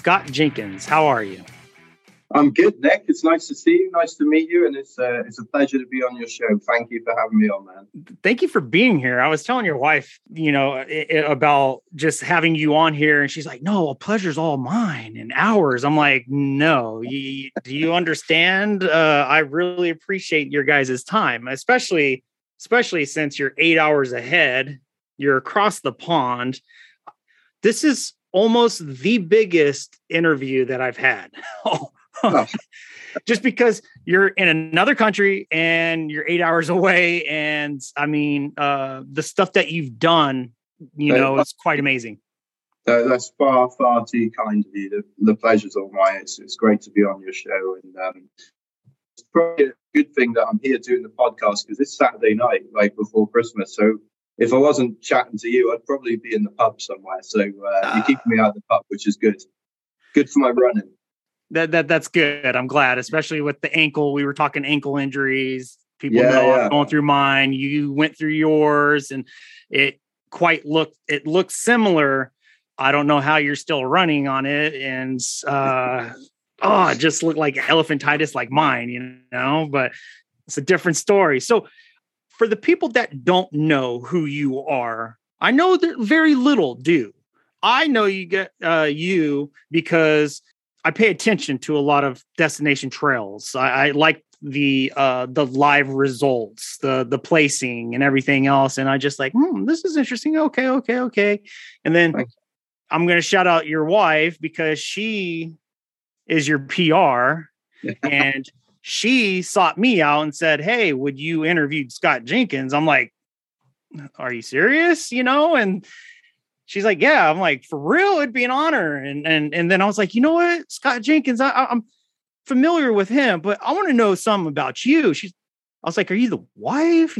Scott Jenkins. How are you? I'm good, Nick. It's nice to see you. Nice to meet you. And it's a pleasure to be on your show. Thank you for having me on, man. Thank you for being here. I was telling your wife, about just having you on here. And she's like, no, pleasure's all mine and ours. I'm like, no, do you understand? I really appreciate your guys' time, especially since you're 8 hours ahead. You're across the pond. This is almost the biggest interview that I've had. Just because you're in another country and you're 8 hours away. And I mean, the stuff that you've done, it's quite amazing. That's far too kind of you. The pleasure's all mine. It's great to be on your show. And it's probably a good thing that I'm here doing the podcast, because it's Saturday night, like before Christmas. So if I wasn't chatting to you, I'd probably be in the pub somewhere. So you keep me out of the pub, which is good. Good for my running. That's good. I'm glad, especially with the ankle. We were talking ankle injuries. People know I'm going through mine. You went through yours, and it looked similar. I don't know how you're still running on it, and it just looked like elephantitis, like mine, But it's a different story. So, for the people that don't know who you are, I know that very little do. I know you get you because I pay attention to a lot of destination trails. I like the live results, the placing and everything else. And I just like, this is interesting. Okay. And then I'm going to shout out your wife, because she is your PR and she sought me out and said, hey, would you interview Scott Jenkins? I'm like, are you serious? And she's like, yeah. I'm like, for real, it'd be an honor. And then I was like, you know what, Scott Jenkins, I'm familiar with him, but I want to know something about you. I was like, are you the wife?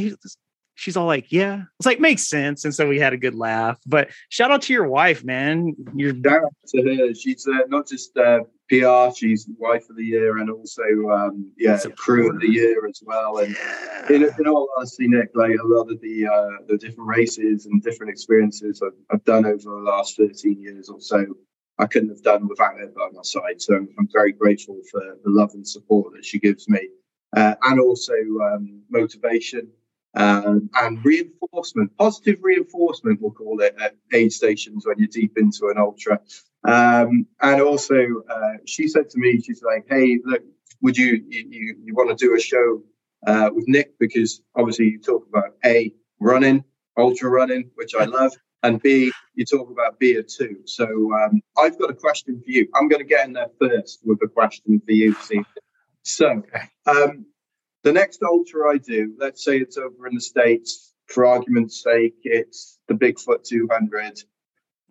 She's all like, yeah. It's like, makes sense. And so we had a good laugh. But shout out to your wife, man. Shout out to her. She's not just PR, she's wife of the year, and also crew of the year as well. And in all honesty, Nick, like a lot of the different races and different experiences I've done over the last 13 years or so, I couldn't have done without her by my side. So I'm very grateful for the love and support that she gives me, and also motivation and reinforcement, positive reinforcement, we'll call it, at aid stations when you're deep into an ultra. And also, she said to me, she's like, hey, look, would you want to do a show, with Nick? Because obviously you talk about A, running, ultra running, which I love. And B, you talk about beer too. So, I've got a question for you. I'm going to get in there first with a question for you this evening. So, the next ultra I do, let's say it's over in the States, for argument's sake, it's the Bigfoot 200.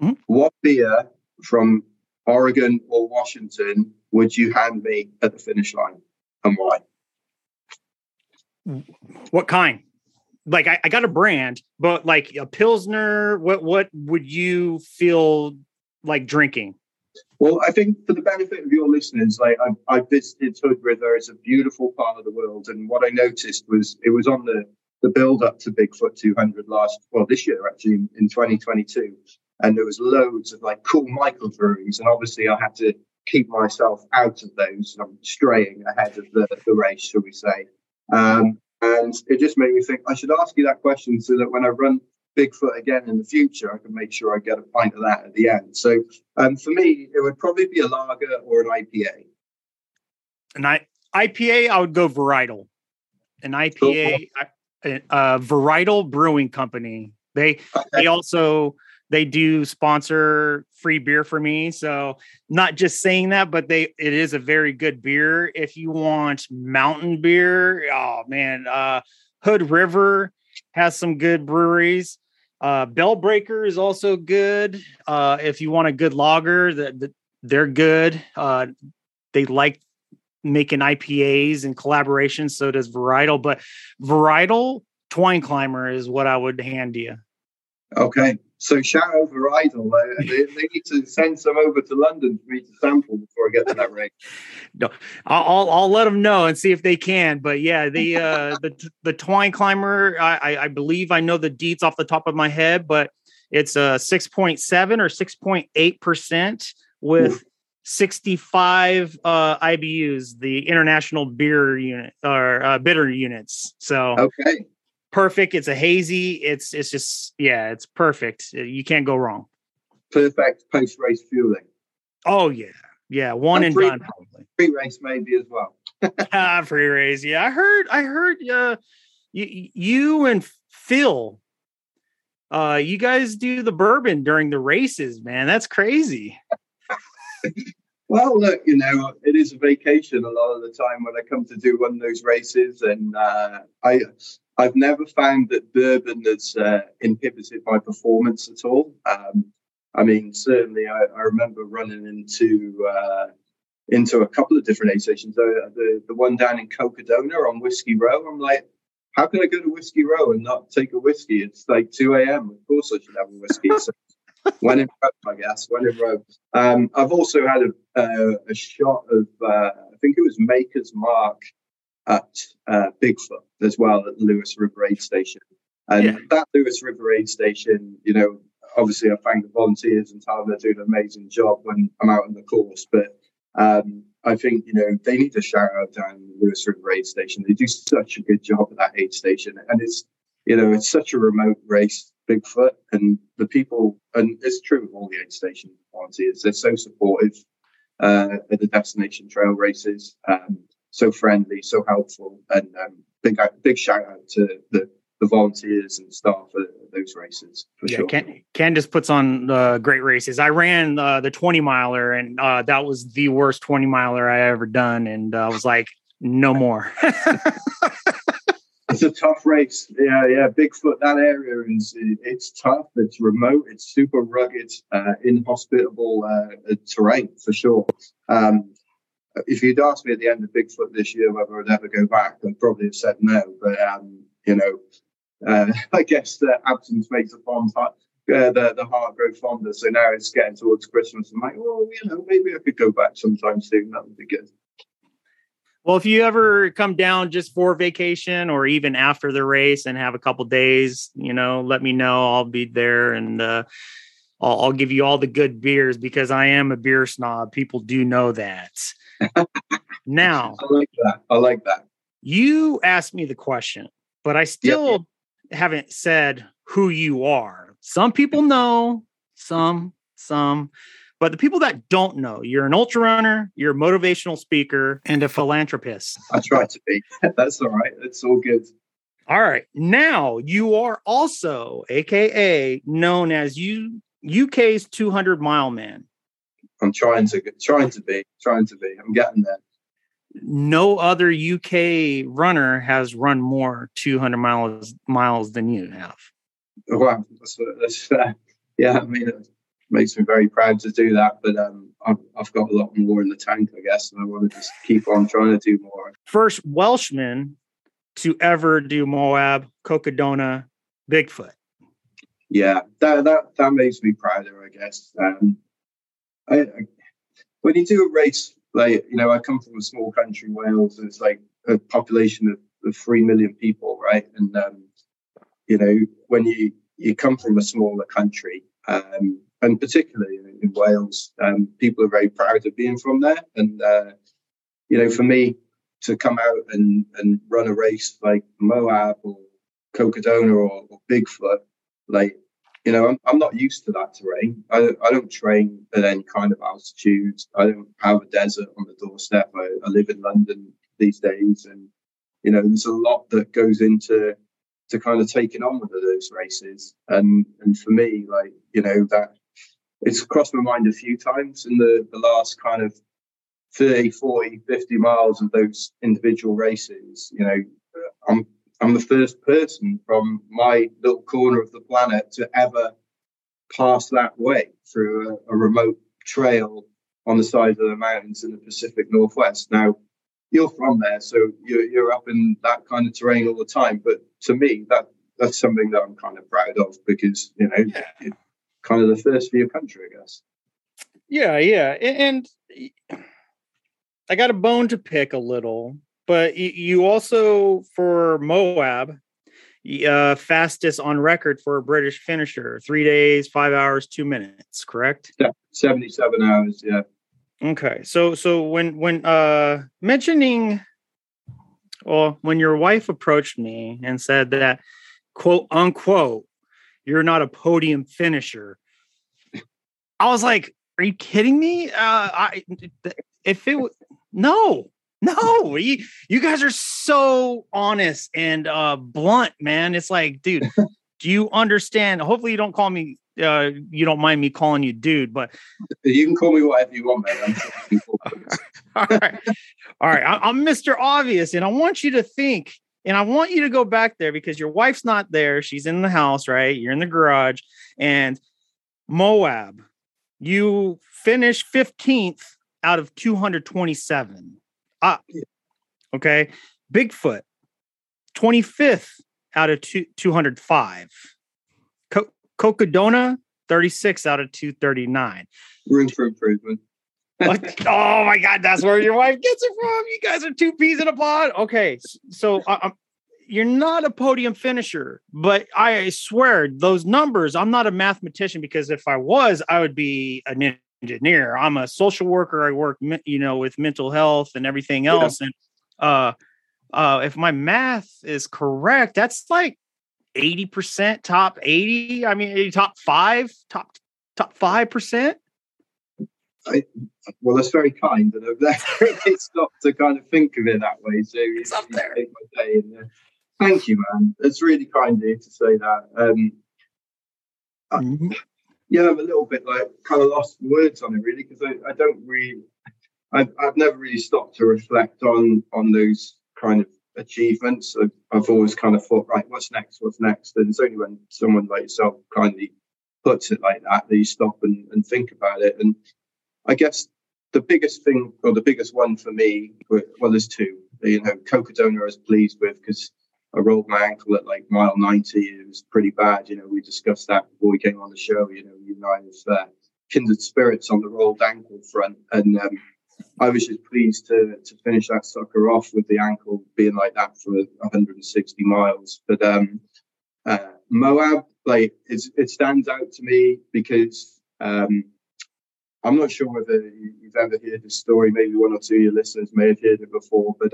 Mm-hmm. What beer from Oregon or Washington would you hand me at the finish line, and why? What kind? Like I got a brand, but like a Pilsner, what would you feel like drinking? Well, I think for the benefit of your listeners, like I visited Hood River. It's a beautiful part of the world. And what I noticed was it was on the build up to Bigfoot 200 this year, actually, in 2022. And there was loads of like cool microbreweries. And obviously I had to keep myself out of those. I'm straying ahead of the race, shall we say. And it just made me think I should ask you that question so that when I run Bigfoot again in the future, I can make sure I get a pint of that at the end. So for me, it would probably be a lager or an IPA. IPA, I would go varietal. An IPA, cool. Varietal Brewing Company. They also... They do sponsor free beer for me. So not just saying that, but it is a very good beer. If you want mountain beer, oh man, Hood River has some good breweries. Bellbreaker is also good. If you want a good lager, they're good. They like making IPAs and collaborations. So does Varietal, but Varietal Twine Climber is what I would hand you. Okay. So shout out Varietal. They need to send some over to London for me to sample before I get to that race. No, I'll let them know and see if they can. But yeah, the Twine Climber, I believe I know the deets off the top of my head, but it's 6.7 or 6.8% with 65 IBUs, the International Beer Unit or Bitter Units. So okay, perfect. It's a hazy. It's just yeah, it's perfect. You can't go wrong. Perfect post race fueling. Oh yeah, yeah. One and done probably. Pre race maybe as well. Pre race. Yeah, I heard. You and Phil. You guys do the bourbon during the races, man. That's crazy. Well, look, you know, it is a vacation a lot of the time when I come to do one of those races, and I've never found that bourbon has inhibited my performance at all. I mean, certainly I remember running into a couple of different aid stations. The one down in Cocodona on Whiskey Row, I'm like, how can I go to Whiskey Row and not take a whiskey? It's like 2 a.m. Of course I should have a whiskey. So whenever, I guess, whenever. I've also had a shot of, I think it was Maker's Mark at Bigfoot as well at Lewis River Aid Station. And yeah, that Lewis River Aid Station, you know, obviously I thank the volunteers and tell them they're doing an amazing job when I'm out on the course. But I think, you know, they need a shout out down in the Lewis River Aid Station. They do such a good job at that aid station. And it's, you know, it's such a remote race, Bigfoot, and the people, and it's true of all the aid station volunteers, they're so supportive at the destination trail races, so friendly, so helpful, and big shout out to the volunteers and staff at those races for sure. Candice puts on great races. I ran the 20 miler, and that was the worst 20 miler I ever done, and I was like, no more. It's a tough race. Yeah. Bigfoot, that area is, it's tough. It's remote. It's super rugged, inhospitable terrain for sure. If you'd asked me at the end of Bigfoot this year whether I'd ever go back, I'd probably have said no. But you know, I guess the absence makes the fond heart, the heart grow fonder. So now it's getting towards Christmas. I'm like, well, you know, maybe I could go back sometime soon. That would be good. Well, if you ever come down just for vacation or even after the race and have a couple days, you know, let me know. I'll be there, and I'll give you all the good beers because I am a beer snob. People do know that. Now, I like that. You asked me the question, but I still haven't said who you are. Some people know, some. But the people that don't know, you're an ultra runner, you're a motivational speaker, and a philanthropist. I try to be. That's all right. It's all good. All right. Now, you are also, AKA, known as UK's 200 mile man. I'm trying to be. I'm getting there. No other UK runner has run more 200 miles than you have. Wow. That's yeah, I mean, makes me very proud to do that, but I've got a lot more in the tank, I guess, and I want to just keep on trying to do more. First Welshman to ever do Moab, Cocodona, Bigfoot. Yeah, that makes me prouder, I guess. I when you do a race, like, you know, I come from a small country, Wales, and it's like a population of 3 million people, right? And you know, when you come from a smaller country, and particularly in Wales, people are very proud of being from there. And, you know, for me to come out and run a race like Moab or Cocodona or Bigfoot, like, you know, I'm not used to that terrain. I don't train at any kind of altitude. I don't have a desert on the doorstep. I live in London these days. And, you know, there's a lot that goes into kind of taking on one of those races. And for me, like, you know, that, it's crossed my mind a few times in the last kind of 30, 40, 50 miles of those individual races. You know, I'm the first person from my little corner of the planet to ever pass that way through a remote trail on the side of the mountains in the Pacific Northwest. Now, you're from there, so you're up in that kind of terrain all the time. But to me, that's something that I'm kind of proud of because, you know, it's kind of the first for your country, I guess. Yeah. And I got a bone to pick a little, but you also, for Moab, fastest on record for a British finisher, 3 days, 5 hours, 2 minutes, correct? Yeah, 77 hours, yeah. Okay. So when mentioning, or when your wife approached me and said that, quote unquote, you're not a podium finisher, I was like, are you kidding me? No, you guys are so honest and blunt, man. It's like, dude, do you understand? Hopefully you don't call me, you don't mind me calling you dude, but you can call me whatever you want, man. All right. I'm Mr. Obvious, and I want you to think, and I want you to go back there because your wife's not there. She's in the house, right? You're in the garage, and Moab, you finish 15th out of 227. Okay. Bigfoot, 25th out of 205. Cocodona, 36 out of 239. Room for improvement. Oh my God, that's where your wife gets it from. You guys are two peas in a pod. Okay. So you're not a podium finisher, but I swear those numbers, I'm not a mathematician, because if I was, I would be an engineer. I'm a social worker. I work, with mental health and everything else. Yeah. And if my math is correct, that's like 80%, top 80. I mean, top 5%. Well, that's very kind, and they stopped to kind of think of it that way. So it's up there. My day and, thank you, man. It's really kind of you to say that. I'm a little bit kind of lost words on it, really, because I've never really stopped to reflect on those kind of achievements. I've always kind of thought, right, what's next? And it's only when someone like yourself kindly puts it like that you stop and think about it. And I guess the biggest one for me, well, there's two. Cocodona I was pleased with because I rolled my ankle at mile 90. It was pretty bad. We discussed that before we came on the show. You and I was kindred spirits on the rolled ankle front. And I was just pleased to finish that sucker off with the ankle being like that for 160 miles. But Moab, it stands out to me because... I'm not sure whether you've ever heard this story. Maybe one or two of your listeners may have heard it before. But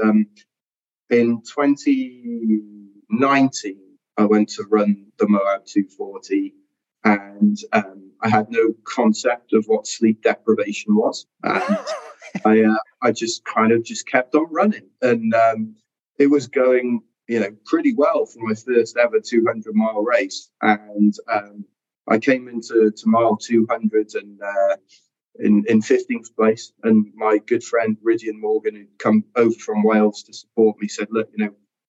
in 2019, I went to run the Moab 240, and I had no concept of what sleep deprivation was. And I just kind of just kept on running, and it was going pretty well for my first ever 200-mile race, and I came into mile 200 and. In 15th place, and my good friend Rhydian Morgan, who'd come over from Wales to support me, said, look,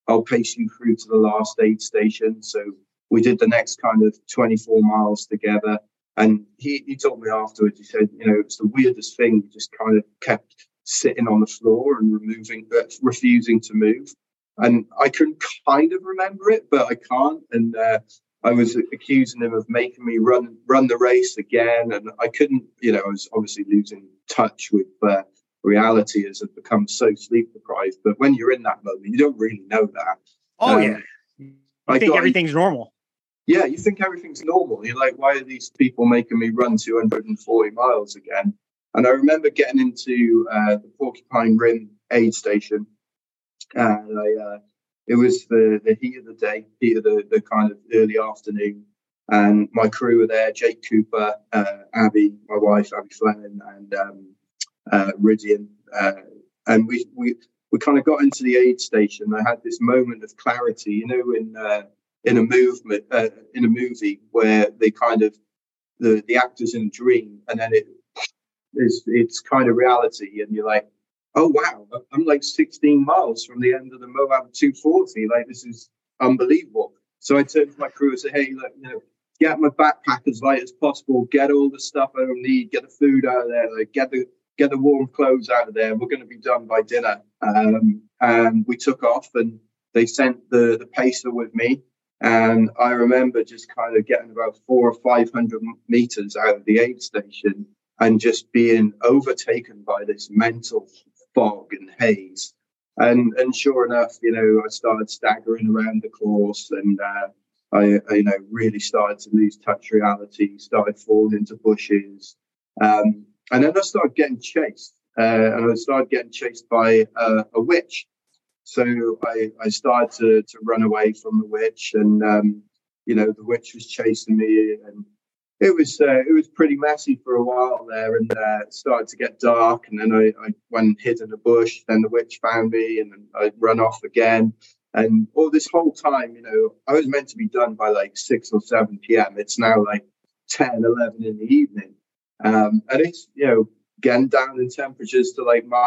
I'll pace you through to the last aid station. So we did the next kind of 24 miles together, and he told me afterwards, he said, it's the weirdest thing, you just kind of kept sitting on the floor and refusing to move. And I can kind of remember it, but I can't. And I was accusing him of making me run the race again, and I couldn't. I was obviously losing touch with reality as I've become so sleep deprived. But when you're in that moment, you don't really know that. Oh yeah, I think everything's normal. Yeah, you think everything's normal. You're like, why are these people making me run 240 miles again? And I remember getting into the Porcupine Rim aid station, and it was the heat of the day, heat of the kind of early afternoon. And my crew were there, Jake Cooper, Abby, my wife, Abby Fleming, and Rhydian. And we kind of got into the aid station. I had this moment of clarity, in a movie where they kind of, the actor's in a dream, and then it's kind of reality. And you're like, oh wow, I'm 16 miles from the end of the Moab 240. This is unbelievable. So I turned to my crew and said, hey, look, get my backpack as light as possible, get all the stuff I don't need, get the food out of there, get the warm clothes out of there. We're going to be done by dinner. And we took off, and they sent the pacer with me. And I remember just kind of getting about 400 or 500 meters out of the aid station and just being overtaken by this mental fog and haze, and sure enough, I started staggering around the course, and I really started to lose touch reality, started falling into bushes, And then I started getting chased. And I started getting chased by a witch. So I started to run away from the witch. And, you know, the witch was chasing me. And it was pretty messy for a while there. And it started to get dark. And then I went and hid in a bush. Then the witch found me. And then I ran off again. And all this whole time, you know, I was meant to be done by like 6 or 7 p.m. It's now like 10, 11 in the evening. And it's, you know, again, down in temperatures to like -4.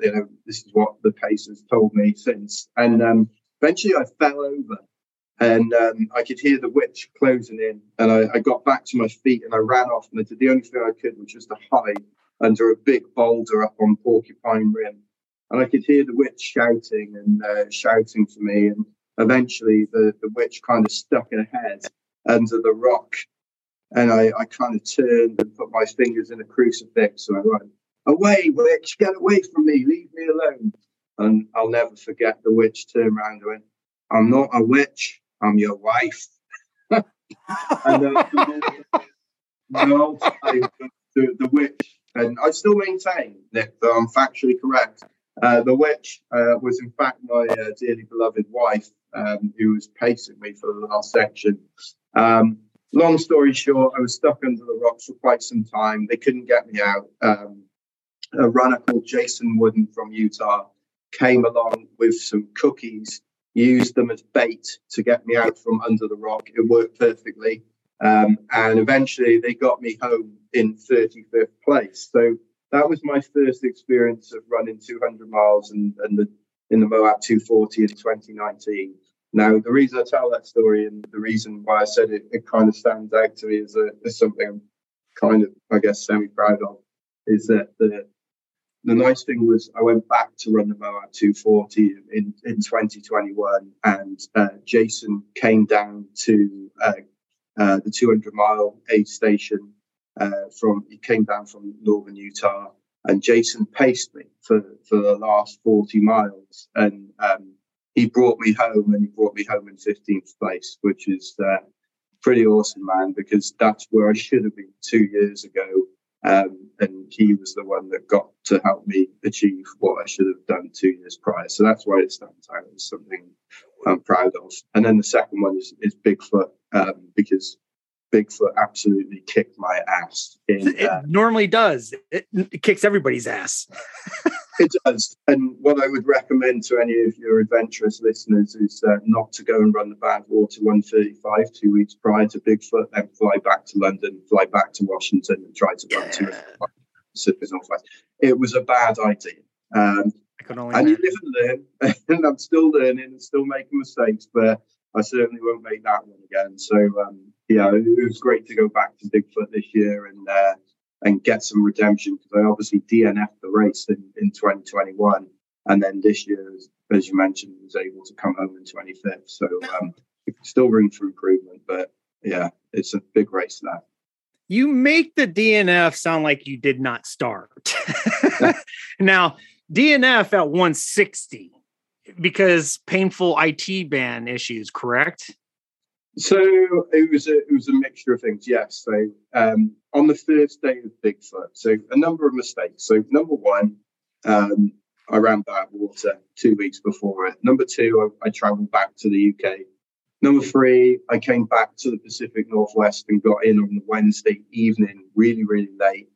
You know, this is what the pace has told me since. And eventually I fell over and I could hear the witch closing in. And I got back to my feet and I ran off. And I did the only thing I could, which was to hide under a big boulder up on Porcupine Rim. And I could hear the witch shouting and shouting for me. And eventually the witch kind of stuck her head under the rock. And I kind of turned and put my fingers in a crucifix. And I went, "Away, witch, get away from me, leave me alone." And I'll never forget the witch turned around and went, "I'm not a witch, I'm your wife." And the old time, the witch, and I still maintain, Nick, that I'm factually correct. The witch was, in fact, my dearly beloved wife, who was pacing me for the last section. Long story short, I was stuck under the rocks for quite some time. They couldn't get me out. A runner called Jason Wooden from Utah came along with some cookies, used them as bait to get me out from under the rock. It worked perfectly. And eventually they got me home in 35th place. So that was my first experience of running 200 miles in the Moab 240 in 2019. Now, the reason I tell that story and the reason why I said it kind of stands out to me is something I'm kind of, I guess, semi-proud of, is that the nice thing was I went back to run the Moab 240 in 2021, and Jason came down to the 200-mile aid station. He came down from northern Utah, and Jason paced me for the last 40 miles, and he brought me home, and he brought me home in 15th place, which is pretty awesome, man, because that's where I should have been 2 years ago, and he was the one that got to help me achieve what I should have done 2 years prior. So that's why it stands out as something I'm proud of. And then the second one is Bigfoot, because Bigfoot absolutely kicked my ass. It normally does. It kicks everybody's ass. It does. And what I would recommend to any of your adventurous listeners is not to go and run the Badwater 135 2 weeks prior to Bigfoot, then fly back to London, fly back to Washington, and try to run to Northwest. It was a bad idea. I can only you live and learn, and I'm still learning and still making mistakes, but I certainly won't make that one again. So, yeah, it was great to go back to Bigfoot this year and get some redemption, because I obviously DNF'd the race in 2021. And then this year, as you mentioned, was able to come home in 25th. So still room for improvement. But, yeah, it's a big race now. You make the DNF sound like you did not start. Now, DNF at 160 because painful IT ban issues, correct? So it was a mixture of things, yes. So on the first day of Bigfoot, so a number of mistakes. So number one, I ran Badwater 2 weeks before it. Number two, I travelled back to the UK. Number three, I came back to the Pacific Northwest and got in on the Wednesday evening, really, really late.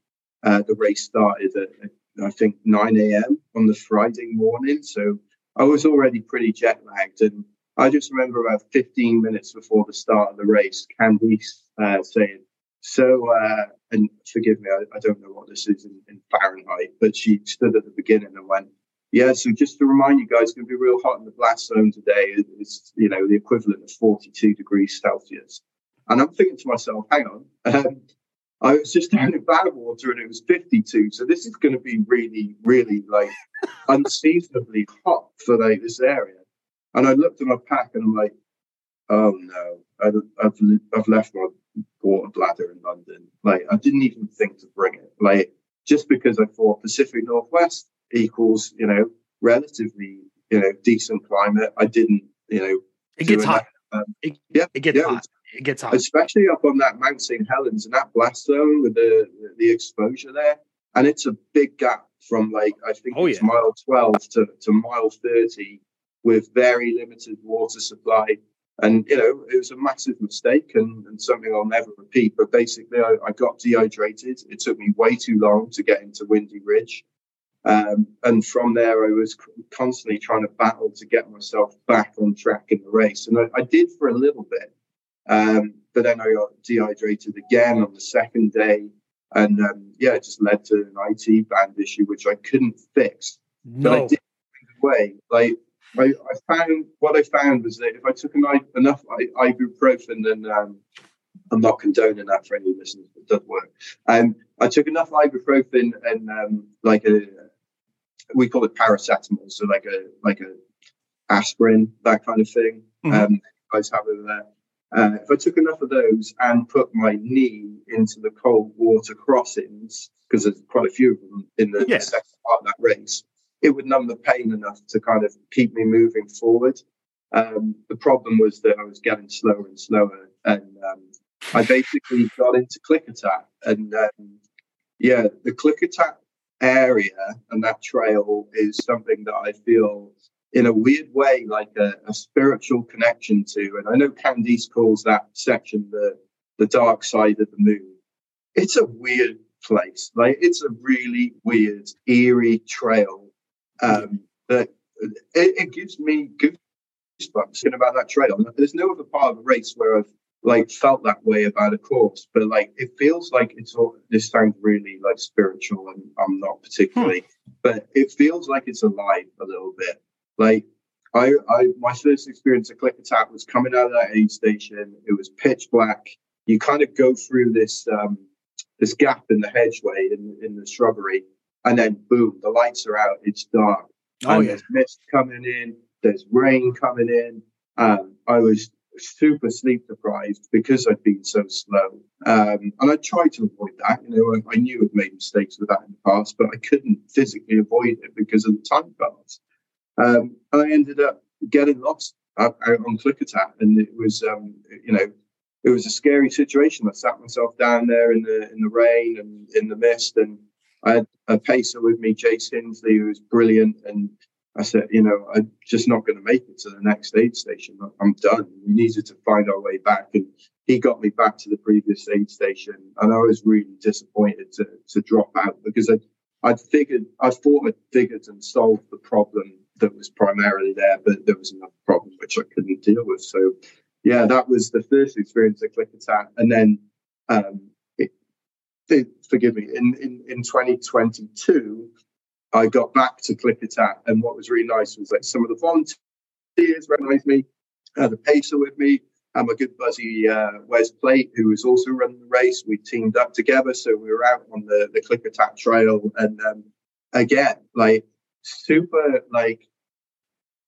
The race started at I think 9 a.m. on the Friday morning. So I was already pretty jet lagged, and I just remember about 15 minutes before the start of the race, Candice saying, and forgive me, I don't know what this is in Fahrenheit, but she stood at the beginning and went, "Yeah, so just to remind you guys, it's going to be real hot in the blast zone today. It's, you know, the equivalent of 42 degrees Celsius." And I'm thinking to myself, hang on, I was just down in Badwater and it was 52. So this is going to be really, really like unseasonably hot for like this area. And I looked at my pack and I'm like, oh no, I've left my water bladder in London. Like, I didn't even think to bring it. Like, just because I thought Pacific Northwest equals, you know, relatively, you know, decent climate. I didn't, you know. It gets hot. It gets hot. it gets hot, especially up on that Mount St. Helens and that blast zone with the exposure there. And it's a big gap from like, I think it's mile 12 to mile 30 with very limited water supply. And, you know, it was a massive mistake and something I'll never repeat. But basically, I got dehydrated. It took me way too long to get into Windy Ridge. And from there, I was constantly trying to battle to get myself back on track in the race. And I did for a little bit. But then I got dehydrated again on the second day. And, it just led to an IT band issue, which I couldn't fix. No. But I did find a way. Like, I found was that if I took enough ibuprofen, and I'm not condoning that for any listeners, but it does work. I took enough ibuprofen and we call it paracetamol, so like a aspirin, that kind of thing. You guys have over there. If I took enough of those and put my knee into the cold water crossings, because there's quite a few of them in the second part of that race, it would numb the pain enough to kind of keep me moving forward. The problem was that I was getting slower and slower. And I basically got into Klickitat. And the Klickitat area and that trail is something that I feel in a weird way like a spiritual connection to. And I know Candice calls that section the dark side of the moon. It's a weird place. Like, it's a really weird, eerie trail. But it gives me goosebumps about that trail. There's no other part of the race where I've like felt that way about a course, but like it feels like it's all. This sounds really like spiritual, and I'm not particularly, but it feels like it's alive a little bit. Like my first experience of Klickitat was coming out of that aid station. It was pitch black. You kind of go through this this gap in the hedgeway in the shrubbery. And then, boom, the lights are out. It's dark. There's mist coming in. There's rain coming in. I was super sleep deprived because I'd been so slow. And I tried to avoid that. You know, I knew I'd made mistakes with that in the past, but I couldn't physically avoid it because of the time balance. And I ended up getting lost out on Klickitat. And it was, it was a scary situation. I sat myself down there in the rain and in the mist, and I had a pacer with me, Jay Sinsley, who was brilliant. And I said, you know, I'm just not going to make it to the next aid station. I'm done. We needed to find our way back. And he got me back to the previous aid station. And I was really disappointed to drop out because I thought I'd figured and solved the problem that was primarily there, but there was another problem which I couldn't deal with. So, that was the first experience at Klickitat. And then, forgive me, in 2022, I got back to Klickitat, and what was really nice was that some of the volunteers recognised me, the pacer with me, and my good buddy Wes Plate, who was also running the race. We teamed up together, so we were out on the Klickitat trail, and again, like super like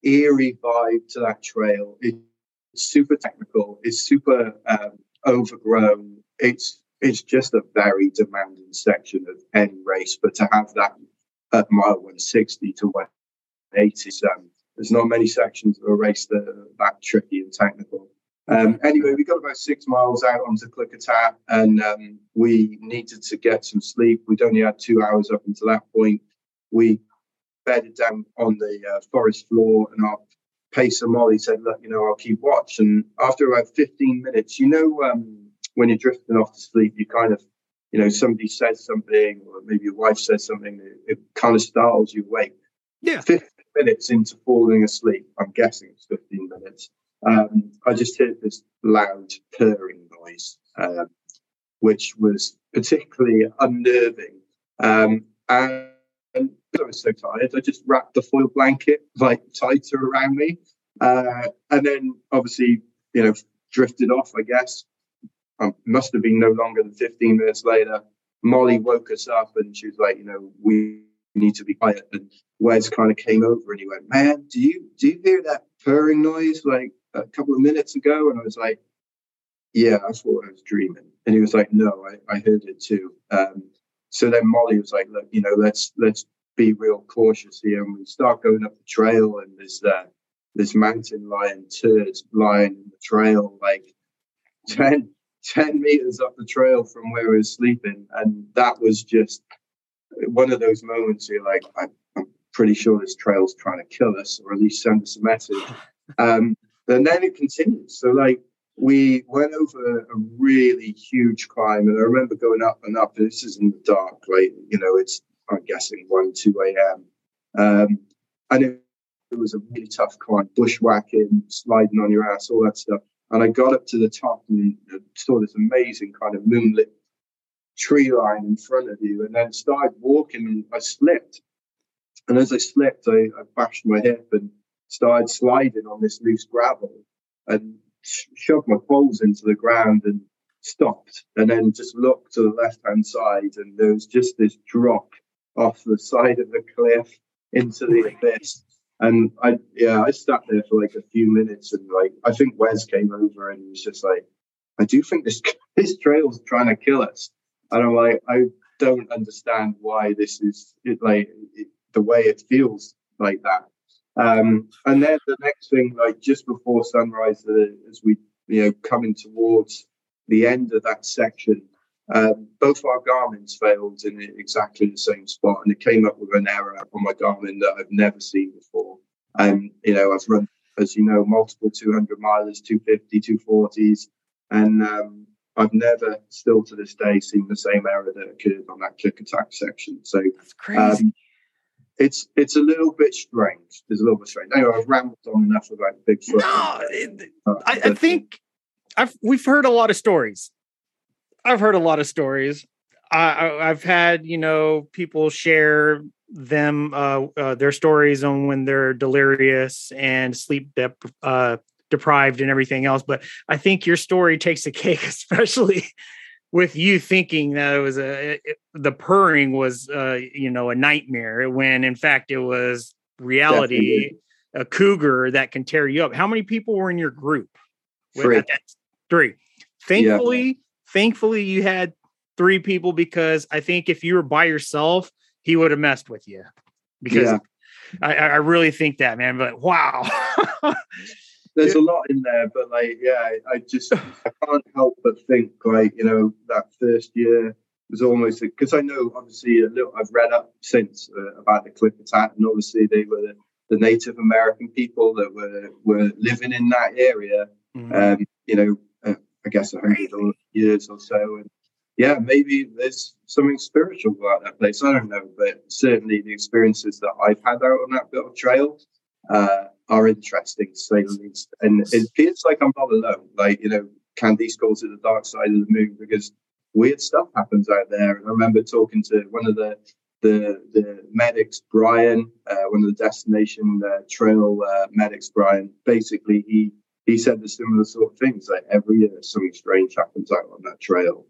eerie vibe to that trail. It's super technical. It's super overgrown. It's just a very demanding section of any race, but to have that at mile 160 to 180, there's not many sections of a race that are that tricky and technical. Anyway, we got about 6 miles out onto Klickitat, and we needed to get some sleep. We'd only had 2 hours up until that point. We bedded down on the forest floor, and our pacer Molly said, "Look, you know, I'll keep watch." And after about 15 minutes, you know, when you're drifting off to sleep, you kind of, you know, somebody says something, or maybe your wife says something, it kind of startles you awake. Yeah. 15 minutes into falling asleep, I'm guessing it's 15 minutes, I just heard this loud purring noise, which was particularly unnerving. And I was so tired, I just wrapped the foil blanket, like, tighter around me. And then, obviously, you know, drifted off, I guess. Must have been no longer than 15 minutes later. Molly woke us up, and she was like, you know, we need to be quiet. And Wes kind of came over, and he went, "Man, do you hear that purring noise like a couple of minutes ago?" And I was like, "Yeah, I thought I was dreaming." And he was like, "No, I heard it too." So then Molly was like, "Look, you know, let's be real cautious here." And we start going up the trail, and there's this mountain lion, turd lying in the trail, like, 10 meters up the trail from where we were sleeping. And that was just one of those moments you're like, I'm pretty sure this trail's trying to kill us, or at least send us a message. And then it continues. So like we went over a really huge climb, and I remember going up and up, and this is in the dark, like, you know, it's, I'm guessing 1, 2 a.m. And it was a really tough climb, bushwhacking, sliding on your ass, all that stuff. And I got up to the top and saw this amazing kind of moonlit tree line in front of you, and then started walking, and I slipped. And as I slipped, I bashed my hip and started sliding on this loose gravel and shoved my balls into the ground and stopped, and then just looked to the left-hand side, and there was just this drop off the side of the cliff into the abyss. And I sat there for like a few minutes, and like I think Wes came over and he was just like, I do think this trail's trying to kill us. And I'm like, I don't understand why this is the way it feels like that. And then the next thing, like just before sunrise, as we coming towards the end of that section, both our Garmin's failed in exactly the same spot, and it came up with an error on my Garmin that I've never seen before. And I've run, as you know, multiple 200 milers, 250, 240s, and I've never, still to this day, seen the same error that occurred on that Klickitat section. So that's crazy. It's a little bit strange. It's a little bit strange. Anyway, I've rambled on enough about Bigfoot. No, I think we've heard a lot of stories. I've heard a lot of stories. I've had, people share them, their stories on when they're delirious and sleep deprived and everything else. But I think your story takes the cake, especially with you thinking that it was the purring was, a nightmare, when in fact it was reality, a cougar that can tear you up. How many people were in your group? 3. Thankfully, yeah. Thankfully, you had 3 people, because I think if you were by yourself, he would have messed with you. Because I really think that, man. But wow, there's a lot in there. But I can't help but think, that first year was almost, because I know obviously a little. I've read up since about the Klickitat, and obviously they were the Native American people that were living in that area. Mm-hmm. I guess 100 years or so, and maybe there's something spiritual about that place. I don't know, but certainly the experiences that I've had out on that bit of trail are interesting, to say the least. And it feels like I'm not alone. Candice calls it the dark side of the moon, because weird stuff happens out there. And I remember talking to one of the medics, Brian, one of the destination trail medics, Brian. Basically, he said the similar sort of things. Like every year, something strange happens out on that trail.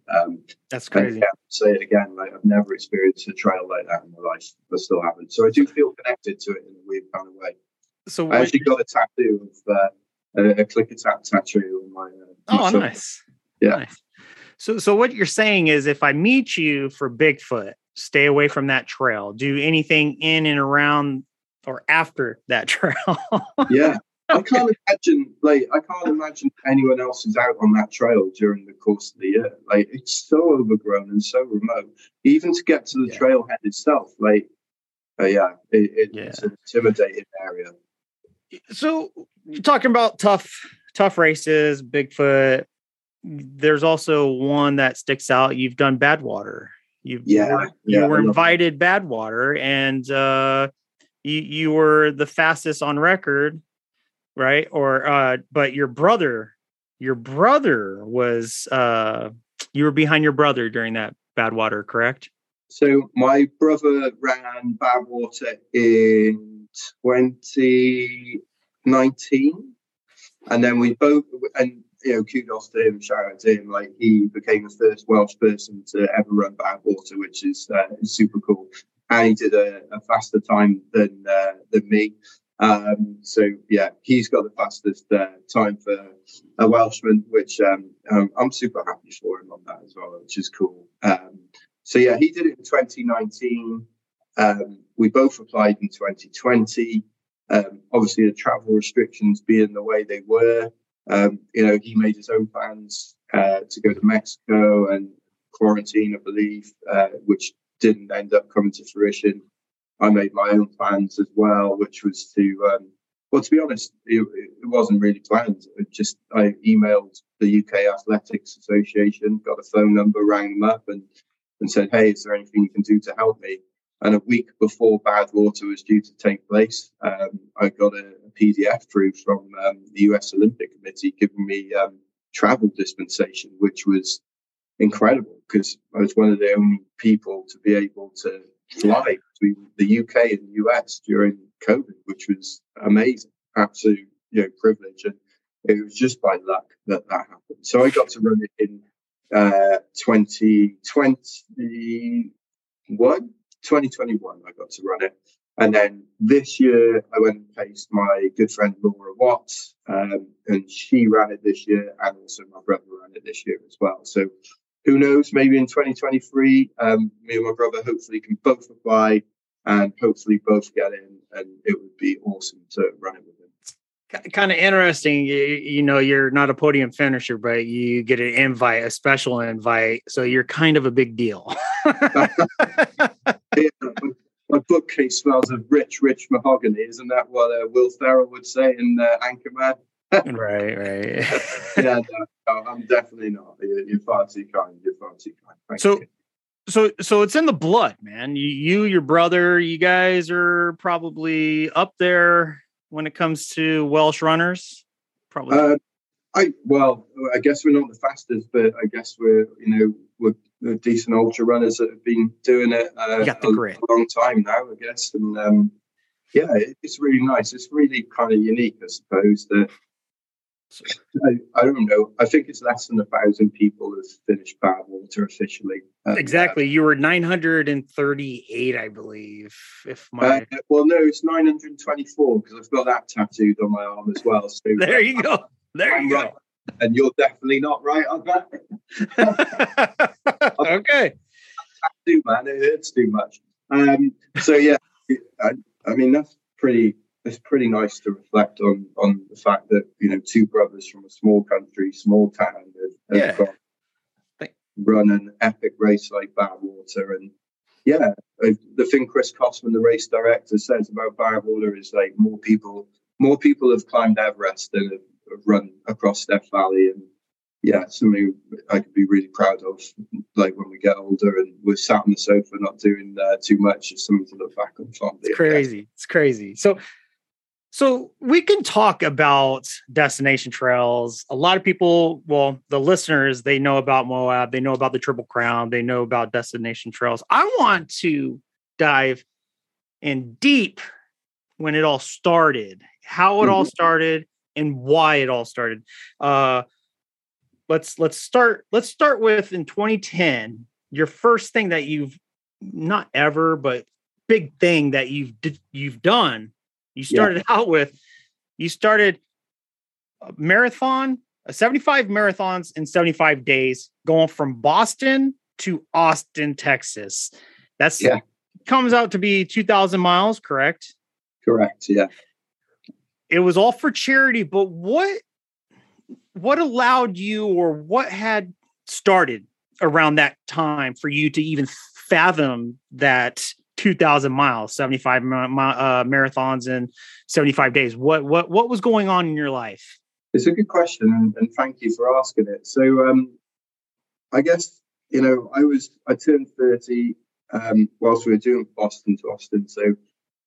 That's crazy. I can't say it again. I've never experienced a trail like that in my life, but still haven't. So I do feel connected to it in a weird kind of way. So I actually got a tattoo of a Klickitat tattoo on my. Oh, nice. Yeah. Nice. So what you're saying is, if I meet you for Bigfoot, stay away from that trail. Do anything in and around or after that trail. Yeah. I can't imagine anyone else is out on that trail during the course of the year. It's so overgrown and so remote. Even to get to the trailhead itself, it's an intimidating area. So you're talking about tough races, Bigfoot. There's also one that sticks out. You've done Badwater. You were invited Badwater, and you were the fastest on record. Right. Or but your brother was you were behind your brother during that Badwater, correct? So my brother ran Badwater in 2019. And then we both, and kudos to him, shout out to him. He became the first Welsh person to ever run Badwater, which is super cool. And he did a faster time than me. He's got the fastest time for a Welshman, which I'm super happy for him on that as well, which is cool. He did it in 2019. We both applied in 2020. Obviously, the travel restrictions being the way they were, he made his own plans to go to Mexico and quarantine, I believe, which didn't end up coming to fruition. I made my own plans as well, which was to, well, to be honest, it wasn't really planned. I emailed the UK Athletics Association, got a phone number, rang them up and said, hey, is there anything you can do to help me? And a week before Badwater was due to take place, I got a PDF through from the US Olympic Committee giving me travel dispensation, which was incredible because I was one of the only people to be able to fly between the UK and the US during COVID, which was amazing, absolute privilege. And it was just by luck that happened. So I got to run it in 2021, I got to run it. And then this year, I went and paced my good friend Laura Watts, and she ran it this year, and also my brother ran it this year as well. So who knows, maybe in 2023, me and my brother hopefully can both apply and hopefully both get in, and it would be awesome to run it with him. Kind of interesting, you're not a podium finisher, but you get an invite, a special invite, so you're kind of a big deal. Yeah. My bookcase smells of rich mahogany. Isn't that what Will Ferrell would say in Anchorman? Right. Yeah, no, I'm definitely not. You're far too kind. Thank you. So it's in the blood, man. You, your brother, you guys are probably up there when it comes to Welsh runners. Probably. I guess we're not the fastest, but I guess we're the decent ultra runners that have been doing it a long time now, I guess. And it's really nice. It's really kind of unique, I suppose. That I don't know. I think it's less than 1,000 people have finished Badwater officially. Exactly. You were 938, I believe. It's 924 because I've got that tattooed on my arm as well. So there you go. Right. And you're definitely not right on that. Okay. Too, man. It hurts too much. I mean, it's pretty nice to reflect on the fact that, two brothers from a small country, small town have run an epic race like Badwater. And the thing Chris Costman, the race director, says about Badwater is like more people have climbed Everest than have run across Death Valley, and something I could be really proud of. Like when we get older and we're sat on the sofa not doing too much, it's something to look back on fondly. It's crazy. So we can talk about destination trails. A lot of people, the listeners, they know about Moab, they know about the Triple Crown, they know about destination trails. I want to dive in deep when it all started, how it all started, and why it all started. Let's start with in 2010, your first thing that big thing that you've done. You started out with, you started a marathon, 75 marathons in 75 days, going from Boston to Austin, Texas. That comes out to be 2,000 miles, correct? Correct. Yeah. It was all for charity, but what allowed you, or what had started around that time for you to even fathom that 2,000 miles, 75 marathons in 75 days? What was going on in your life? It's a good question, and thank you for asking it. So I guess, I turned 30 whilst we were doing Boston to Austin. So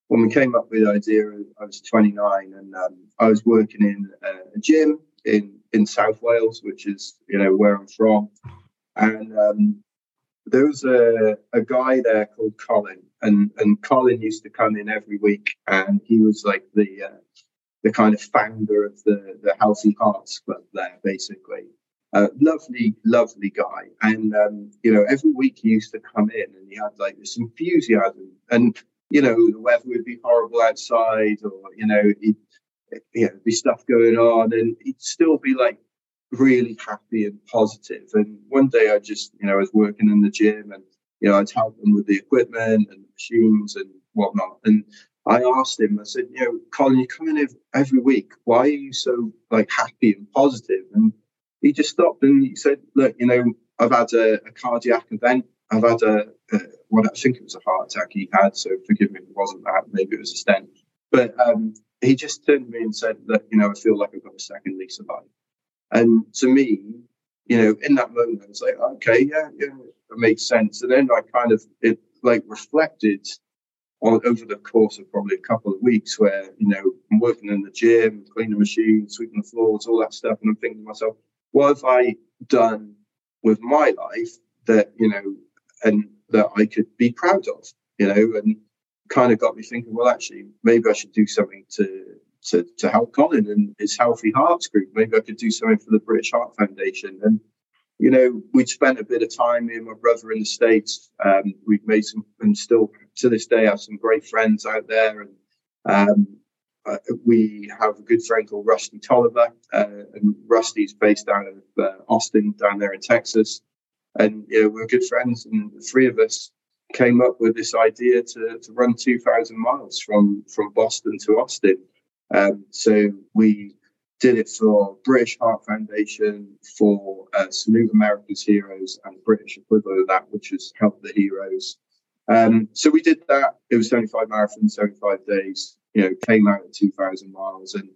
when we came up with the idea, I was 29, and I was working in a gym in South Wales, which is, where I'm from. And there was a guy there called Colin, and Colin used to come in every week, and he was like the kind of founder of the Healthy Hearts Club there, basically. Lovely, lovely guy. And, every week he used to come in, and he had like this enthusiasm, and the weather would be horrible outside, or, there'd be stuff going on, and he'd still be like really happy and positive. And one day I just, I was working in the gym, and, I'd help them with the equipment and the machines and whatnot. And I asked him, I said, Colin, you come in every week. Why are you so like happy and positive? And he just stopped and he said, look, you know, I've had a cardiac event. I've had well, I think it was a heart attack he had, so forgive me if it wasn't that. Maybe it was a stent. But he just turned to me and said that, you know, I feel like I've got a second lease of life. And to me, you know, in that moment, I was like, okay, yeah, it makes sense. And then I kind of, it like reflected on over the course of probably a couple of weeks where, you know, I'm working in the gym, cleaning the machine, sweeping the floors, all that stuff. And I'm thinking to myself, what have I done with my life that, you know, and that I could be proud of, you know, and kind of got me thinking, well, actually, maybe I should do something to help Colin and his Healthy Hearts group. Maybe I could do something for the British Heart Foundation. And, you know, we'd spent a bit of time, me and my brother, in the States. We've made some, and still to this day have some great friends out there. And we have a good friend called Rusty Tolliver, and Rusty's based out of Austin, down there in Texas. And, you know, we're good friends, and the three of us came up with this idea to run 2,000 miles from Boston to Austin. So we did it for British Heart Foundation, for Salute America's Heroes, and the British equivalent of that, which is Help the Heroes. So we did that. It was 75 marathons, 75 days, you know, came out at 2,000 miles. And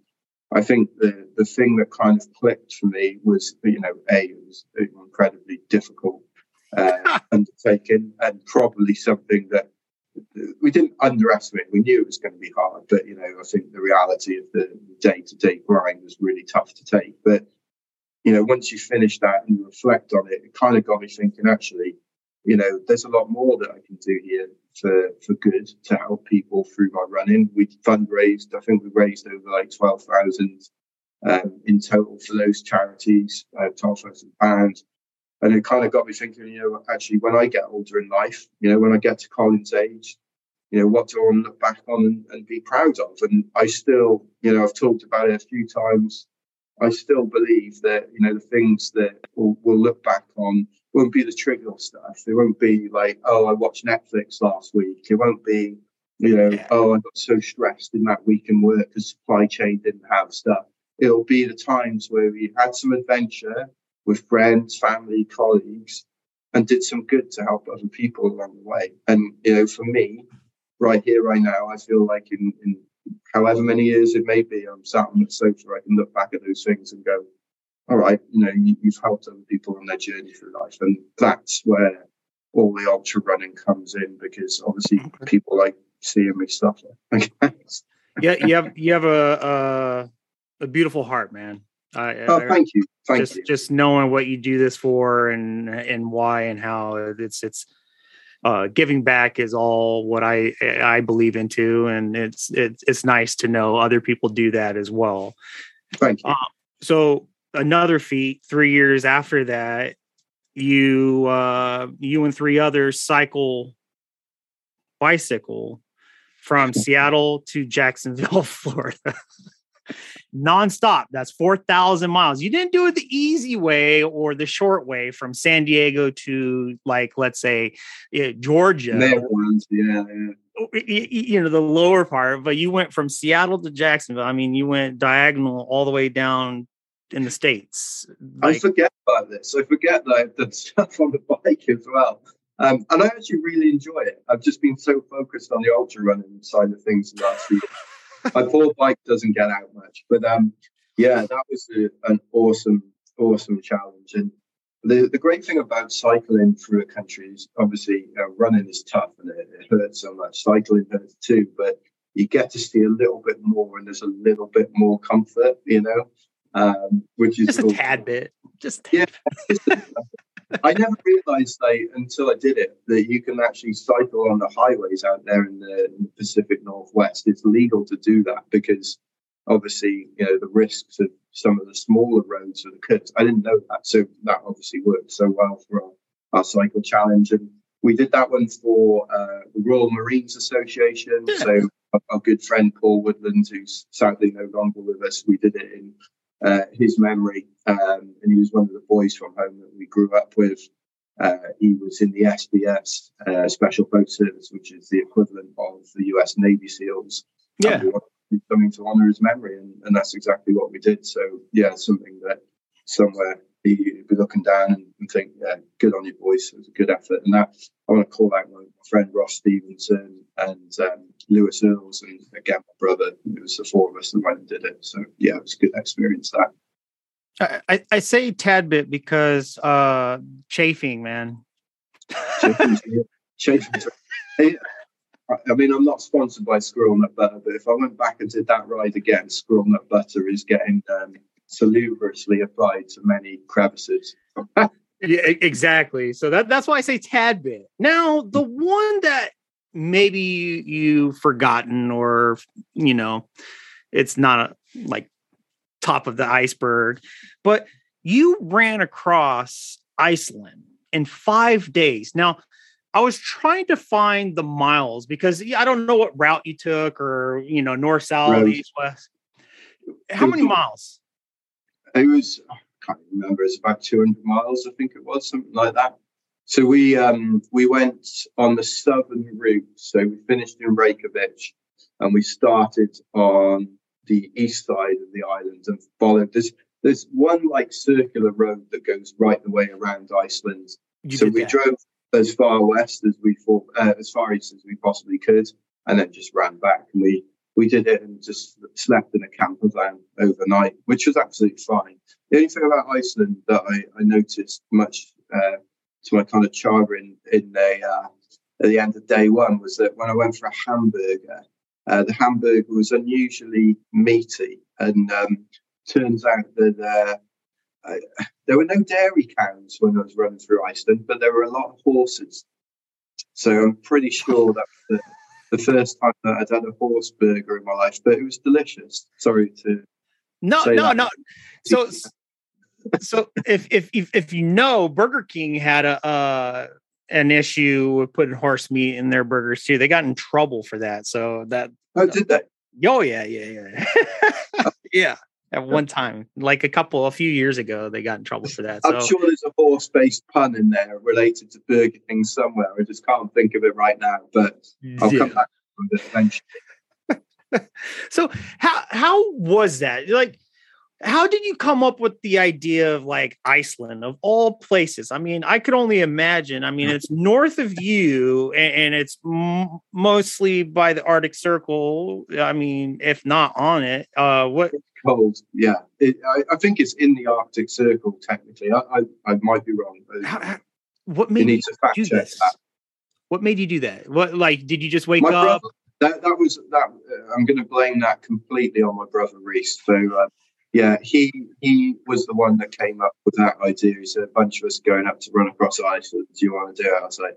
I think the thing that kind of clicked for me was, you know, it was an incredibly difficult undertaking, and probably something that we didn't underestimate. We knew it was going to be hard, but, you know, I think the reality of the day-to-day grind was really tough to take. But, you know, once you finish that and you reflect on it, it kind of got me thinking, actually, you know, there's a lot more that I can do here for good, to help people through my running. We fundraised, I think we raised over like 12,000 in total for those charities, 12,000 pounds. And it kind of got me thinking, you know, actually, when I get older in life, you know, when I get to Colin's age, you know, what do I want to look back on and be proud of? And I still, you know, I've talked about it a few times. I still believe that, you know, the things that we'll look back on won't be the trivial stuff. It won't be like, oh, I watched Netflix last week. It won't be, you know, oh, I got so stressed in that week in work because supply chain didn't have stuff. It'll be the times where we had some adventure with friends, family, colleagues, and did some good to help other people along the way. And, you know, for me, right here, right now, I feel like in however many years it may be, I'm sat on the sofa, I can look back at those things and go, all right, you know, you've helped other people on their journey through life. And that's where all the ultra running comes in, because obviously people like seeing me suffer. Yeah, you have a beautiful heart, man. Thank you. Thank you. Just knowing what you do this for and why and how it's giving back is all what I believe into. And it's nice to know other people do that as well. Thank you. So another feat, 3 years after that, you and three others bicycle from Seattle to Jacksonville, Florida. Non-stop. That's 4,000 miles. You didn't do it the easy way or the short way from San Diego to, like, let's say, Georgia. Maryland, yeah. You know, the lower part, but you went from Seattle to Jacksonville. I mean, you went diagonal all the way down in the States. Like, I forget about this. I forget like the stuff on the bike as well. And I actually really enjoy it. I've just been so focused on the ultra running side of things the last few years. My poor bike doesn't get out much, but yeah, that was an awesome challenge. And the great thing about cycling through a country is obviously running is tough and it hurts so much. Cycling hurts too, but you get to see a little bit more, and there's a little bit more comfort, you know, which is just cool. A tad bit. I never realized until I did it that you can actually cycle on the highways out there in the Pacific Northwest. It's legal to do that because obviously, you know, the risks of some of the smaller roads or the curbs. I didn't know that. So that obviously worked so well for our cycle challenge. And we did that one for the Royal Marines Association. Yeah. So our good friend Paul Woodland, who's sadly no longer with us, we did it in his memory, and he was one of the boys from home that we grew up with. He was in the SBS, Special Boat Service, which is the equivalent of the US Navy SEALs. Yeah, we wanted to do something to honor his memory, and that's exactly what we did. So yeah, something that somewhere you'd be looking down and think, yeah, good on your boys. It was a good effort. And that, I want to call out my friend Ross Stevenson and Lewis Earls, and again, my brother. It was the four of us that went and did it. So, yeah, it was a good experience, that. I say tad bit because chafing, man. Chafing's hey, I mean, I'm not sponsored by Squirrel Nut Butter, but if I went back and did that ride again, Squirrel Nut Butter is getting salubriously applied to many crevices. Yeah, exactly. So that's why I say tad bit. Now, the one that maybe you've forgotten, or, you know, it's not like top of the iceberg, but you ran across Iceland in 5 days. Now, I was trying to find the miles because I don't know what route you took, or, you know, north, south, east, west. How many miles? It was, I can't remember. It's about 200 miles, I think it was, something like that. So we went on the southern route. So we finished in Reykjavik, and we started on the east side of the island and followed. There's one like circular road that goes right the way around Iceland. Drove as far west as we thought, as far east as we possibly could, and then just ran back. And we did it and just slept in a camper van overnight, which was absolutely fine. The only thing about Iceland that I noticed much to my kind of chagrin at the end of day one was that when I went for a hamburger, the hamburger was unusually meaty, and turns out that there were no dairy cows when I was running through Iceland, but there were a lot of horses. So I'm pretty sure that was the first time that I'd had a horse burger in my life, but it was delicious. Sorry to No. So if you know, Burger King had an issue with putting horse meat in their burgers too. They got in trouble for that. So that did they? Oh yeah. Yeah. At one time, like a few years ago, they got in trouble for that. I'm sure there's a horse-based pun in there related to Burger King somewhere. I just can't think of it right now, but I'll come back to it eventually. So how was that? Like, how did you come up with the idea of like Iceland of all places? I mean, I could only imagine. I mean, it's north of you, and it's mostly by the Arctic Circle. I mean, if not on it, what? Cold, yeah. I think it's in the Arctic Circle technically. I might be wrong. What made you do this? What made you do that? What, like, did you just wake up? That was that. I'm going to blame that completely on my brother Reese. So yeah, he was the one that came up with that idea. He said, a bunch of us going up to run across Iceland. Do you want to do it? I was like,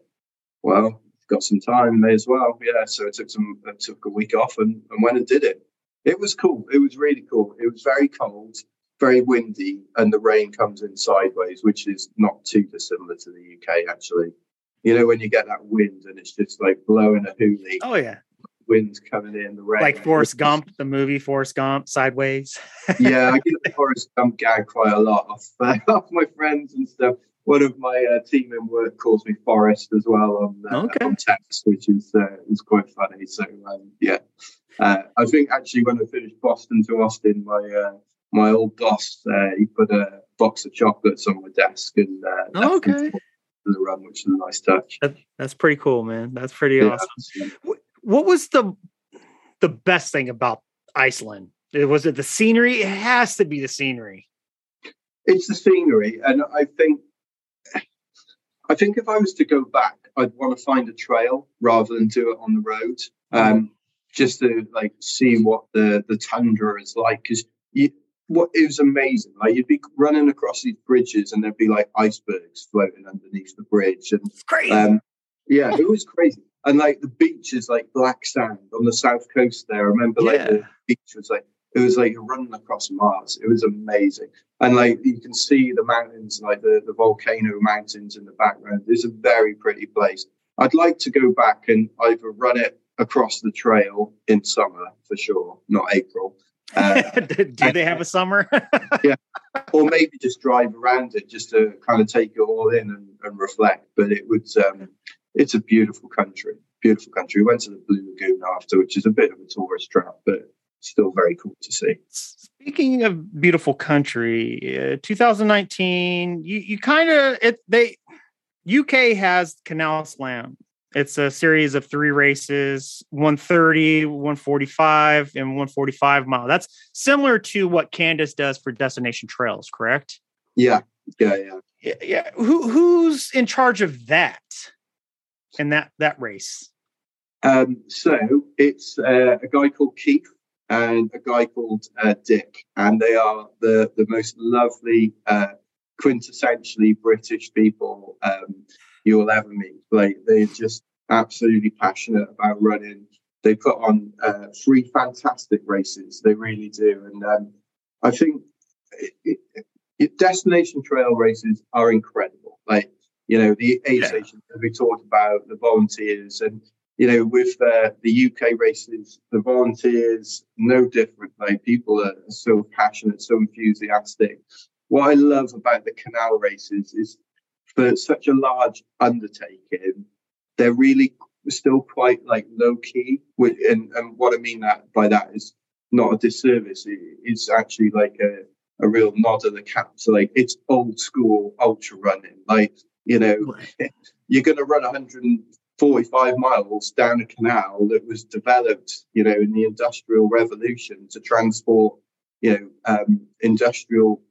well, got some time, may as well. Yeah. So I took a week off and went and did it. It was cool. It was really cool. It was very cold, very windy, and the rain comes in sideways, which is not too dissimilar to the UK, actually. You know, when you get that wind and it's just like blowing a hoolie. Oh, yeah. Wind's coming in, the rain. Like Forrest Gump, the movie Forrest Gump, sideways. Yeah, I get the Forrest Gump gag quite a lot off my friends and stuff. One of my team in work calls me Forrest as well on text, which is quite funny. So, yeah. I think actually when I finished Boston to Austin, my old boss, he put a box of chocolates on my desk and the run, which is a nice touch. That's pretty cool, man. That's pretty awesome. What was the best thing about Iceland? Was it the scenery? It has to be the scenery. It's the scenery, and I think if I was to go back, I'd want to find a trail rather than do it on the road. Just to like see what the tundra is like, because it was amazing. Like you'd be running across these bridges, and there'd be like icebergs floating underneath the bridge, and it's crazy. Yeah, it was crazy. And like the beach is like black sand on the south coast there. I remember the beach was like, it was like you're running across Mars. It was amazing. And like you can see the mountains, like the volcano mountains in the background. It's a very pretty place. I'd like to go back and either run it across the trail in summer for sure, not April. Do they have a summer? Yeah. Or maybe just drive around it just to kind of take it all in and reflect. But it would... it's a beautiful country. We went to the Blue Lagoon after, which is a bit of a tourist trap, but still very cool to see. Speaking of beautiful country, 2019, you kind of, UK has Canal Slam. It's a series of three races, 130, 145, and 145 mile. That's similar to what Candice does for Destination Trails, correct? Yeah. Who's in charge of that and that race? So it's a guy called Keith and a guy called Dick, and they are the most lovely, quintessentially British people you'll ever meet. Like, they're just absolutely passionate about running. They put on three fantastic races. They really do. And I think destination trail races are incredible. Like, you know, the aid stations that we talked about, the volunteers, and, you know, with the UK races, the volunteers, no different. Like, people are so passionate, so enthusiastic. What I love about the canal races is, for such a large undertaking, they're really still quite like low key. And what I mean by that is not a disservice. It's actually like a real nod of the cap. So, like, it's old school ultra running. Like, you know, you're going to run 145 miles down a canal that was developed, you know, in the Industrial Revolution to transport, you know, industrial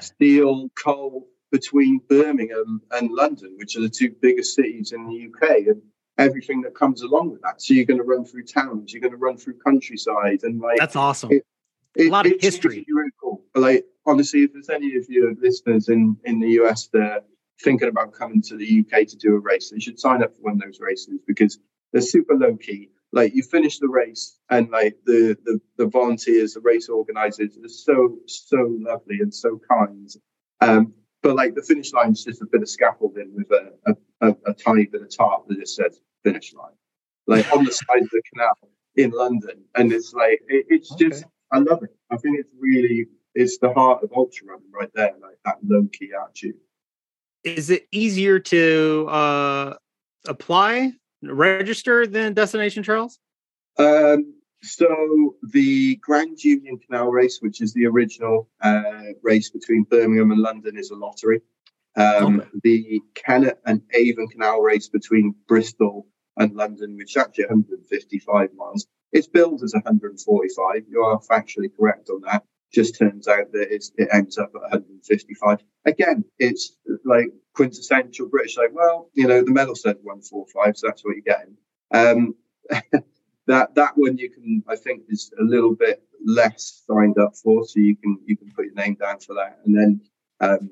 steel, coal, between Birmingham and London, which are the two biggest cities in the UK, and everything that comes along with that. So you're going to run through towns, you're going to run through countryside, and like, that's awesome. A lot of history. Really cool. Like, honestly, if there's any of your listeners in the US that are thinking about coming to the UK to do a race, they should sign up for one of those races because they're super low key. Like, you finish the race, and like the volunteers, the race organizers are so lovely and so kind. But like, the finish line is just a bit of scaffolding with a tiny bit of tarp that just says finish line, like on the side of the canal in London. And it's like, it's just, I love it. I think it's the heart of ultra running right there, like that low key attitude. Is it easier to register than Destination Trails? So the Grand Union Canal race, which is the original race between Birmingham and London, is a lottery. The Kennet and Avon Canal race between Bristol and London, which is actually 155 miles. It's billed as 145. You are factually correct on that. Just turns out that it ends up at 155. Again, it's like quintessential British, like, well, you know, the medal said 145, so that's what you're getting. That one you can, I think, is a little bit less signed up for, so you can put your name down for that. And then,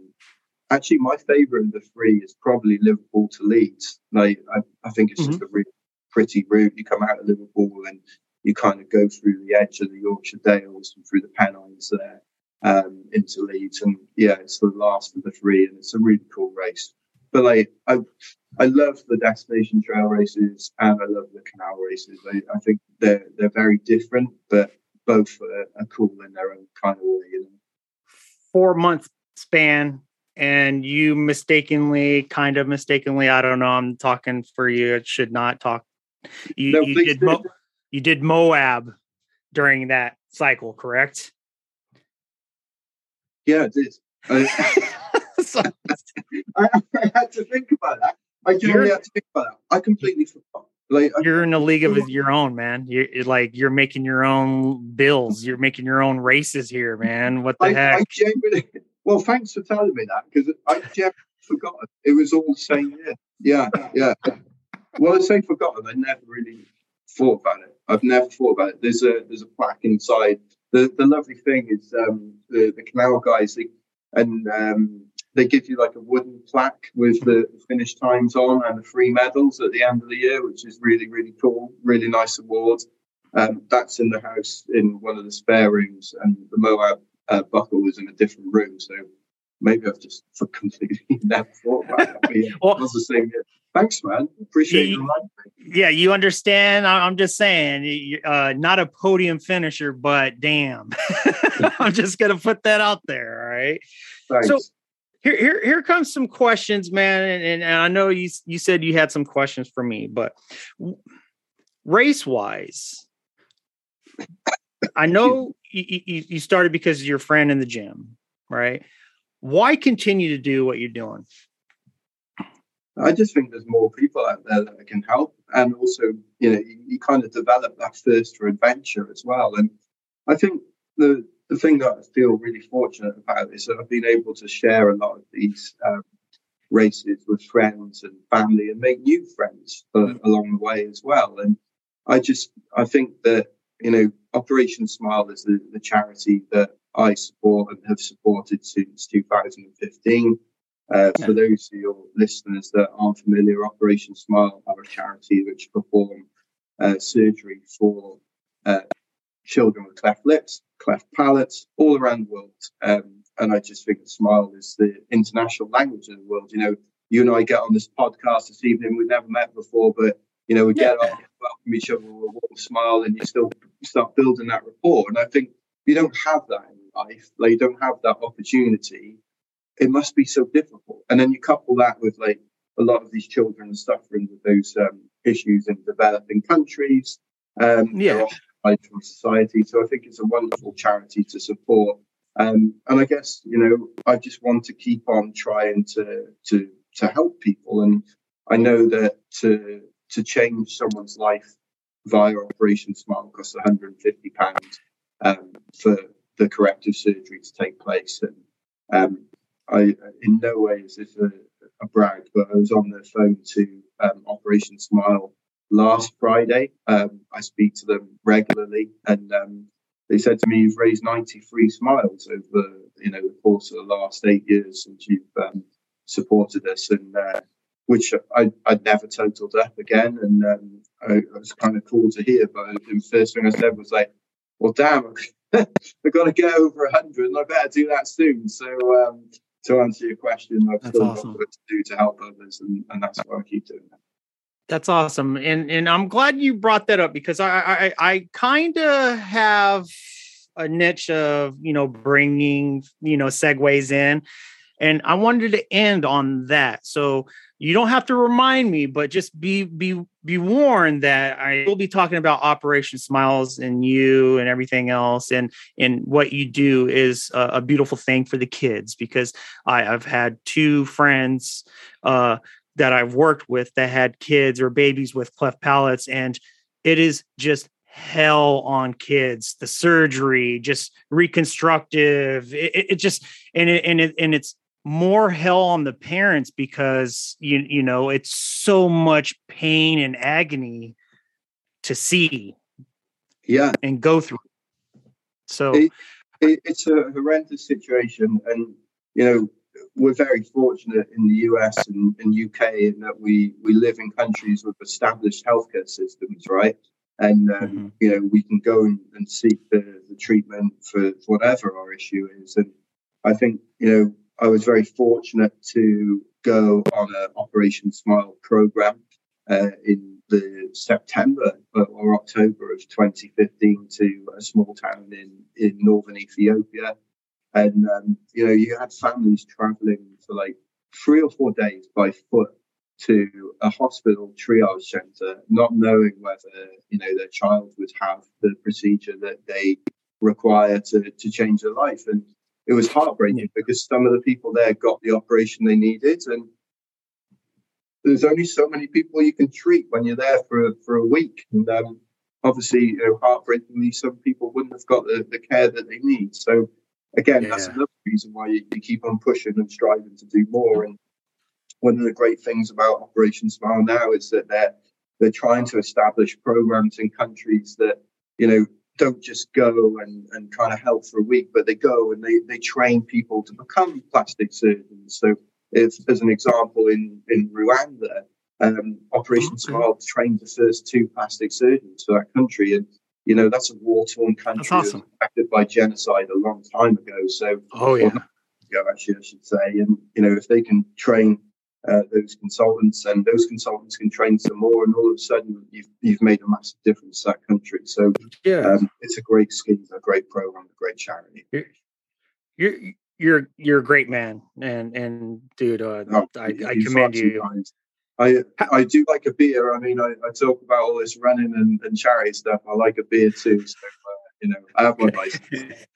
actually, my favourite of the three is probably Liverpool to Leeds. Like, I think it's just a really pretty route. You come out of Liverpool and you kind of go through the edge of the Yorkshire Dales and through the Pennines there into Leeds. And yeah, it's the last of the three, and it's a really cool race. But like, I love the destination trail races and I love the canal races. I think they're very different, but both are cool in their own kind of way. You know? 4 month span, and you mistakenly, I don't know, I'm talking for you. It should not talk. You did Moab during that cycle, correct? Yeah, it did. I had to think about that. I generally had to think about that. I completely forgot. Like, you're in a league of your own, man. You're making your own bills. You're making your own races here, man. What the heck? Well, thanks for telling me that, because I genuinely forgot. It was all the same year. Yeah. Well, I say forgotten. I never really thought about it. I've never thought about it. There's a plaque inside. The lovely thing is the canal guys, they give you like a wooden plaque with the finish times on and the free medals at the end of the year, which is really, really cool. Really nice award. That's in the house in one of the spare rooms, and the Moab buckle is in a different room. So maybe I've just completely never thought about it. But yeah, well, that's the same. Thanks, man. Appreciate you. Yeah, you understand. I'm just saying, not a podium finisher, but damn. I'm just going to put that out there. All right. Thanks. So, Here comes some questions, man, and I know you said you had some questions for me, but race-wise, I know you started because of your friend in the gym, right? Why continue to do what you're doing? I just think there's more people out there that can help. And also, you know, you kind of develop that thirst for adventure as well. And I think the thing that I feel really fortunate about is that I've been able to share a lot of these races with friends and family and make new friends along the way as well. And I think that, you know, Operation Smile is the charity that I support and have supported since 2015. For those of your listeners that aren't familiar, Operation Smile are a charity which perform surgery for children with cleft lips, cleft palates, all around the world. And I just think Smile is the international language of the world. You know, you and I get on this podcast this evening. We've never met before, but, you know, we get up, welcome each other, we'll warm smile, and you still start building that rapport. And I think you don't have that in life. Like, you don't have that opportunity. It must be so difficult. And then you couple that with, like, a lot of these children suffering with those issues in developing countries. They're ostracized from society. So I think it's a wonderful charity to support. And I guess, you know, I just want to keep on trying to help people. And I know that to change someone's life via Operation Smile costs £150 for the corrective surgery to take place. And I, in no way is this a brag, but I was on the phone to Operation Smile last Friday. I speak to them regularly, and they said to me, "You've raised 93 smiles over, you know, the course of the last 8 years since you've supported us," and which I'd never totaled up again. And I was kind of cool to hear. But the first thing I said was like, "Well, damn, I've got to get over 100, and I better do that soon." So to answer your question, I've still got what to do to help others, and that's why I keep doing that. That's awesome. And I'm glad you brought that up, because I kind of have a niche of, you know, bringing, you know, segues in, and I wanted to end on that. So you don't have to remind me, but just be warned that I will be talking about Operation Smiles and you and everything else. And what you do is a beautiful thing for the kids, because I've had two friends, that I've worked with that had kids or babies with cleft palates, and it is just hell on kids. The surgery, just reconstructive. It's more hell on the parents, because you know, it's so much pain and agony to see, and go through. So it's a horrendous situation, and you know, we're very fortunate in the US and UK in that we live in countries with established healthcare systems, right? And, you know, we can go and seek the treatment for whatever our issue is. And I think, you know, I was very fortunate to go on an Operation Smile program in the September or October of 2015 to a small town in northern Ethiopia. And, you know, you had families traveling for like 3 or 4 days by foot to a hospital triage centre, not knowing whether, you know, their child would have the procedure that they require to change their life. And it was heartbreaking because some of the people there got the operation they needed. And there's only so many people you can treat when you're there for a week. And obviously, you know, heartbreakingly, some people wouldn't have got the care that they need. So, again, that's another reason why you keep on pushing and striving to do more. And one of the great things about Operation Smile now is that they're trying to establish programs in countries that, you know, don't just go and try to help for a week, but they go and they train people to become plastic surgeons. So if, as an example, in Rwanda, Operation Smile trained the first 2 plastic surgeons for that country. And you know, that's a war-torn country that was affected by genocide a long time ago. So, I should say. And, you know, if they can train those consultants, and those consultants can train some more, and all of a sudden you've made a massive difference to that country. So, it's a great scheme, a great program, a great charity. You're a great man, and dude, I commend you. I do like a beer. I mean, I talk about all this running and charity stuff. I like a beer too. So you know, I have my license.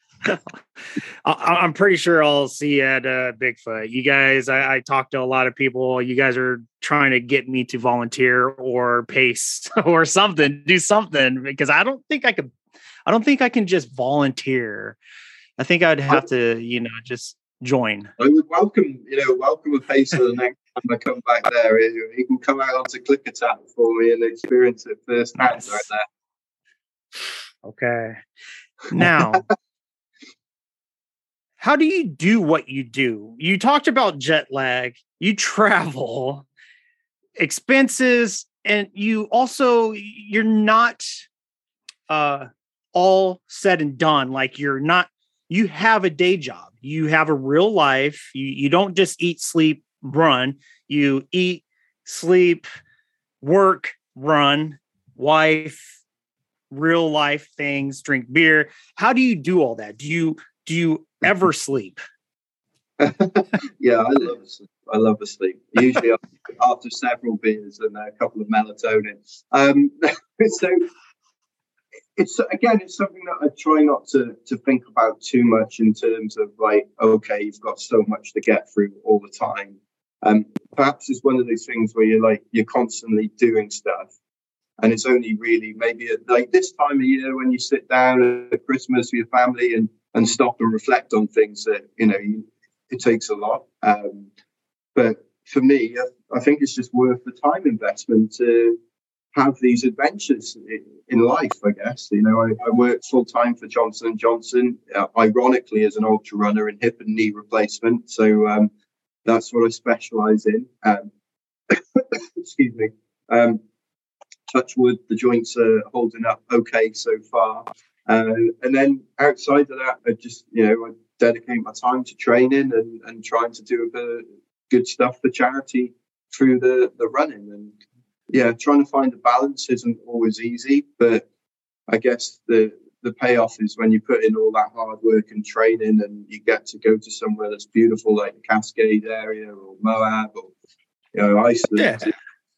I'm pretty sure I'll see you at Bigfoot. You guys, I talked to a lot of people. You guys are trying to get me to volunteer or pace or something, do something, because I don't think I can just volunteer. I think I'd have to, you know, just join. I would welcome a pacer the next time I come back there. He can come out onto Klickitat for me and experience it first hand. Nice. Right there. Okay. Now, how do you do what you do? You talked about jet lag, you travel, expenses, and you also, you're not all said and done. Like you have a day job, you have a real life. You don't just eat, sleep, run. You eat, sleep, work, run, wife, real life things, drink beer. How do you do all that? Do you ever sleep? Yeah, I love a sleep. Usually after several beers and a couple of melatonin. So it's something that I try not to think about too much in terms of like, okay, you've got so much to get through all the time. Perhaps it's one of those things where you're constantly doing stuff. And it's only really maybe like this time of year when you sit down at Christmas with your family and stop and reflect on things that, you know, it takes a lot. But for me, I think it's just worth the time investment to have these adventures in life, I guess. You know, I worked full time for Johnson & Johnson, ironically, as an ultra runner in hip and knee replacement. So that's what I specialize in. Excuse me. Touch wood, the joints are holding up okay so far. And then outside of that, I just, you know, I dedicate my time to training and trying to do a bit of good stuff for charity through the running. And yeah, trying to find a balance isn't always easy, but I guess the payoff is when you put in all that hard work and training and you get to go to somewhere that's beautiful, like the Cascade area or Moab or, you know, Iceland. Yeah.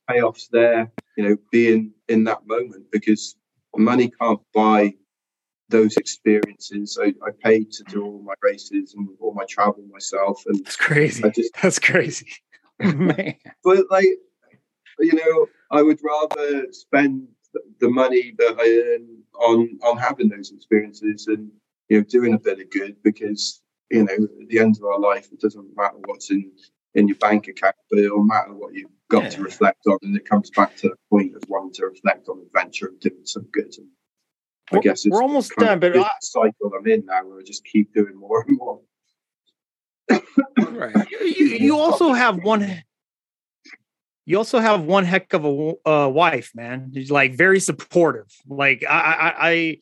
Payoffs there, you know, being in that moment, because money can't buy those experiences. I paid to do all my races and all my travel myself, and that's crazy man. But like, you know, I would rather spend the money that I earn on having those experiences and, you know, doing a bit of good, because, you know, at the end of our life it doesn't matter what's in your bank account, but it'll matter what you've got to reflect on, and it comes back to the point of wanting to reflect on adventure and doing some good. And I guess it's, we're almost done, but the cycle I'm in now where I just keep doing more and more. Right. You also have one. You also have one heck of a wife, man. She's like very supportive. Like you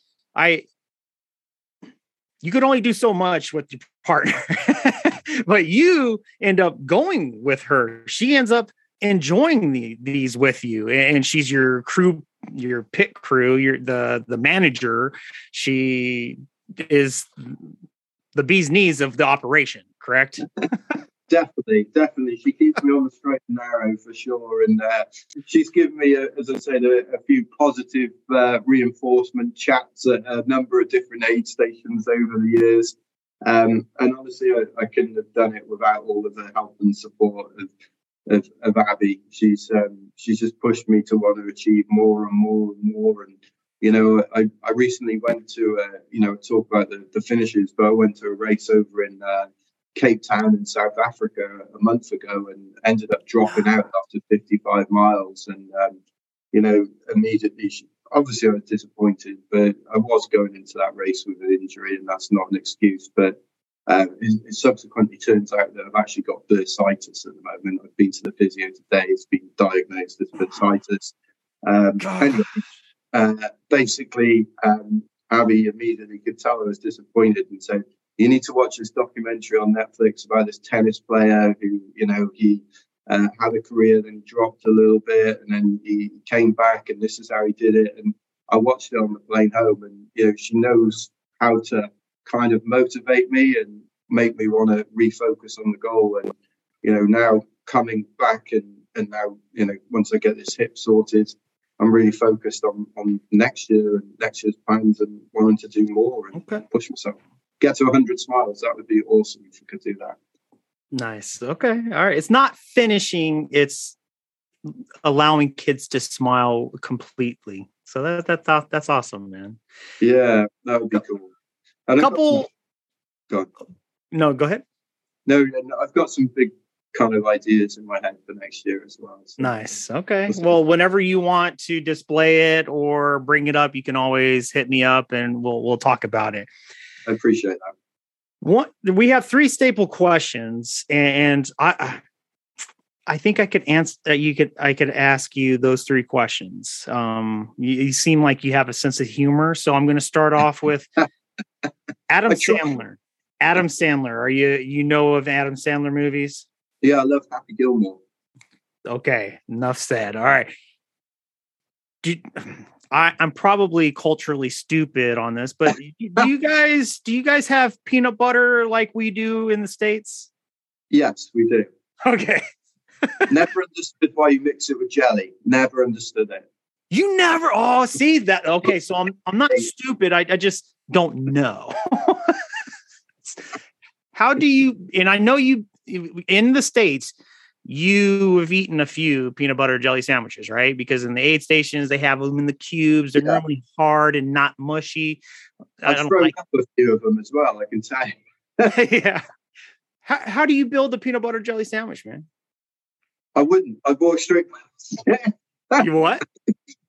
could only do so much with your partner, but you end up going with her. She ends up enjoying these with you, and she's your crew, your pit crew, the manager. She is the bee's knees of the operation, correct? Definitely. She keeps me on the straight and narrow for sure. And she's given me, as I said, a few positive reinforcement chats at a number of different aid stations over the years. And honestly, I couldn't have done it without all of the help and support of Abby. She's just pushed me to want to achieve more and more and more. And, you know, I recently went to, you know, talk about the finishes, but I went to a race over in Cape Town in South Africa a month ago and ended up dropping out after 55 miles. And, you know, immediately, obviously I was disappointed, but I was going into that race with an injury, and that's not an excuse. But it subsequently turns out that I've actually got bursitis at the moment. I've been to the physio today. It's been diagnosed as bursitis. Basically, Abby immediately could tell I was disappointed and said, "You need to watch this documentary on Netflix about this tennis player who, you know, he had a career, then dropped a little bit, and then he came back, and this is how he did it." And I watched it on the plane home, and, you know, she knows how to kind of motivate me and make me want to refocus on the goal. And, you know, now coming back and now, you know, once I get this hip sorted, I'm really focused on next year and next year's plans and wanting to do more and push myself. Get to 100 smiles. That would be awesome if we could do that. Nice. Okay. All right. It's not finishing. It's allowing kids to smile completely. So that's awesome, man. Yeah, that would be cool. And go ahead. No, I've got some big kind of ideas in my head for next year as well. So. Nice. Okay. Well, whenever you want to display it or bring it up, you can always hit me up and we'll talk about it. I appreciate that. We have three staple questions, and I think I could answer. I could ask you those three questions. You seem like you have a sense of humor, so I'm going to start off with Adam Sandler. Adam Sandler. Are you know of Adam Sandler movies? Yeah, I love Happy Gilmore. Okay, enough said. All right. I'm probably culturally stupid on this, but do you guys have peanut butter like we do in the States? Yes, we do. Okay. Never understood why you mix it with jelly. Never understood it. You never. Oh, see that. Okay, so I'm not stupid. I just don't know. How do you? And I know you in the States. You have eaten a few peanut butter jelly sandwiches, right? Because in the aid stations, they have them in the cubes. They're normally hard and not mushy. I've thrown up a few of them as well, I can tell you. Yeah. How do you build a peanut butter jelly sandwich, man? I wouldn't. I'd walk straight past it. You what?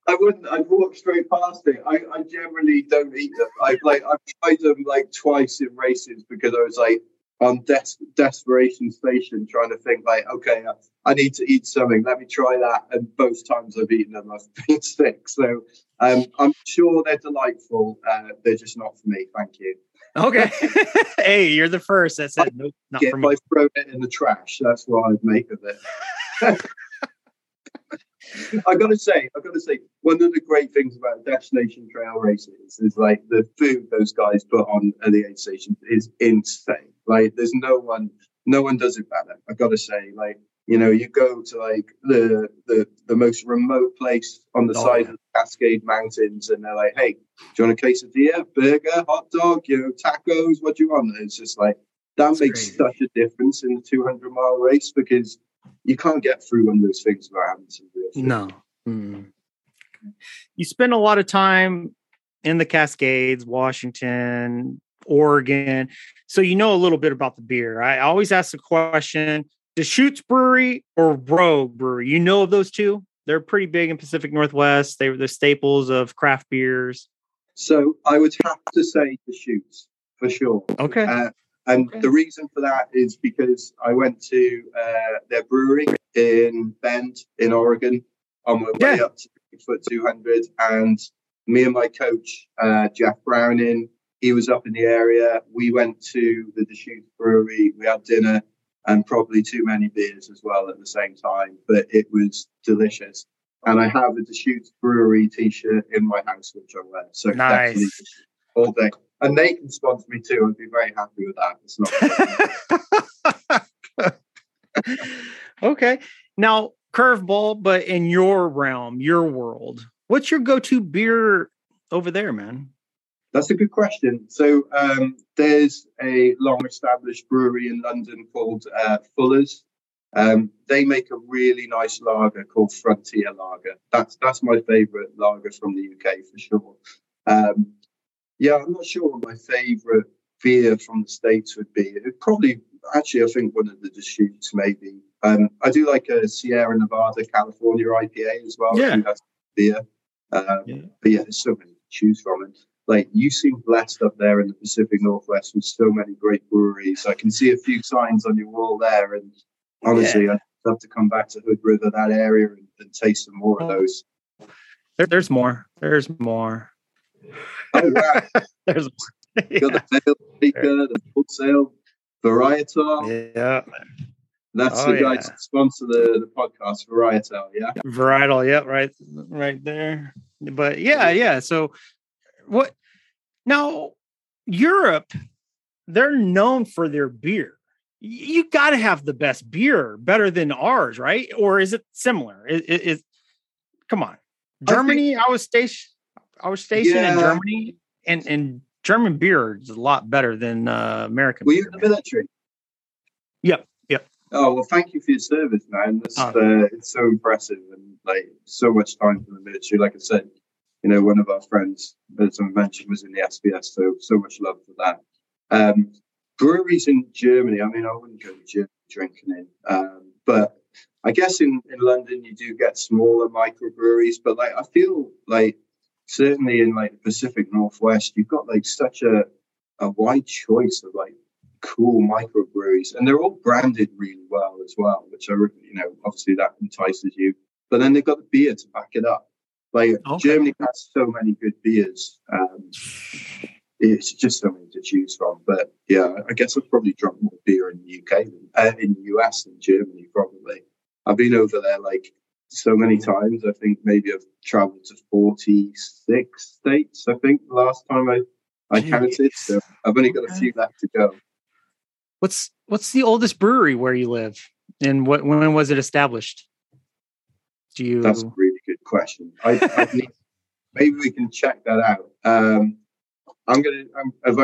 I wouldn't. I'd walk straight past it. I generally don't eat them. I've tried them like twice in races because I was like, on desperation station trying to think like, okay, I need to eat something, let me try that, and both times I've eaten them I've been sick, so I'm sure they're delightful, they're just not for me, thank you. Okay. Hey, you're the first that said nope, not for me. I've thrown it in the trash, that's what I'd make of it. I gotta say, one of the great things about destination trail races is like the food those guys put on at the aid stations is insane. Like there's no one does it better. I gotta say, like, you know, you go to like the most remote place on the side of the Cascade Mountains, and they're like, hey, do you want a quesadilla, burger, hot dog, you know, tacos? What do you want? And it's just like that it's makes crazy. Such a difference in the 200-mile race because you can't get through one of those things without having some real food. No. Mm. You spend a lot of time in the Cascades, Washington, Oregon. So you know a little bit about the beer. I always ask the question, Deschutes Brewery or Rogue Brewery? You know of those two? They're pretty big in Pacific Northwest. They're staples of craft beers. So I would have to say Deschutes for sure. Okay. And the reason for that is because I went to their brewery in Bend, in Oregon, on my way up to Bigfoot 200. And me and my coach, Jeff Browning, he was up in the area. We went to the Deschutes Brewery. We had dinner and probably too many beers as well at the same time. But it was delicious. And I have a Deschutes Brewery T-shirt in my house, which I wear. So definitely all day. And they can sponsor me too. I'd be very happy with that. It's not. Okay. Now, curveball, but in your realm, your world, what's your go-to beer over there, man? That's a good question. So there's a long-established brewery in London called Fuller's. They make a really nice lager called Frontier Lager. That's my favourite lager from the UK for sure. Yeah, I'm not sure what my favourite beer from the States would be. It probably, actually, I think one of the Deschutes maybe. I do like a Sierra Nevada, California IPA as well. Yeah. I think that's beer. But yeah, there's so many to choose from. And like, you seem blessed up there in the Pacific Northwest with so many great breweries. I can see a few signs on your wall there. And honestly, I'd love to come back to Hood River, that area, and taste some more of those. There's more. Oh, wow. There's got the Sail Speaker, the Full Sail Varietal. Yeah, that's the guy to sponsor the podcast, Varietal. Yeah, Varietal. Yeah, right there. But yeah. So what? Now Europe, they're known for their beer. You got to have the best beer, better than ours, right? Or is it similar? Come on. Germany, I was stationed in Germany, and German beer is a lot better than American. Were you in the military? Yep. Oh well, thank you for your service, man. That's it's so impressive, and like so much time for the military. Like I said, you know, one of our friends, as I mentioned, was in the SBS, so much love for that. Breweries in Germany, I mean, I wouldn't go to Germany drinking in, but I guess in London you do get smaller microbreweries, but like I feel like certainly in like the Pacific Northwest, you've got like such a wide choice of like cool microbreweries, and they're all branded really well as well, which are, you know, obviously that entices you. But then they've got the beer to back it up. Like Germany has so many good beers. It's just something to choose from. But yeah, I guess I've probably drunk more beer in the UK in the US than Germany, probably. I've been over there like so many times. I think maybe I've traveled to 46 states, I think, last time I counted. So I've only got a few left to go. What's the oldest brewery where you live? And when was it established? That's a really good question. Maybe we can check that out. Have I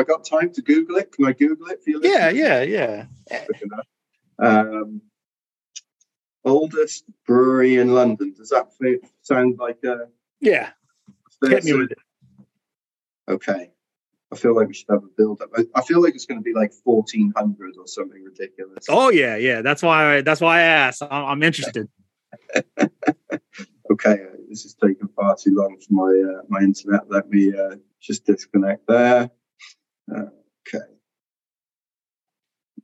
got time to Google it? Can I Google it for you? Yeah. Oldest brewery in London. Does that sound like a... Yeah. Hit me with it. Okay. I feel like we should have a build-up. I feel like it's going to be like 1400 or something ridiculous. Oh, yeah. That's why I asked. I'm interested. Okay. This is taking far too long for my internet. Let me just disconnect there. Okay.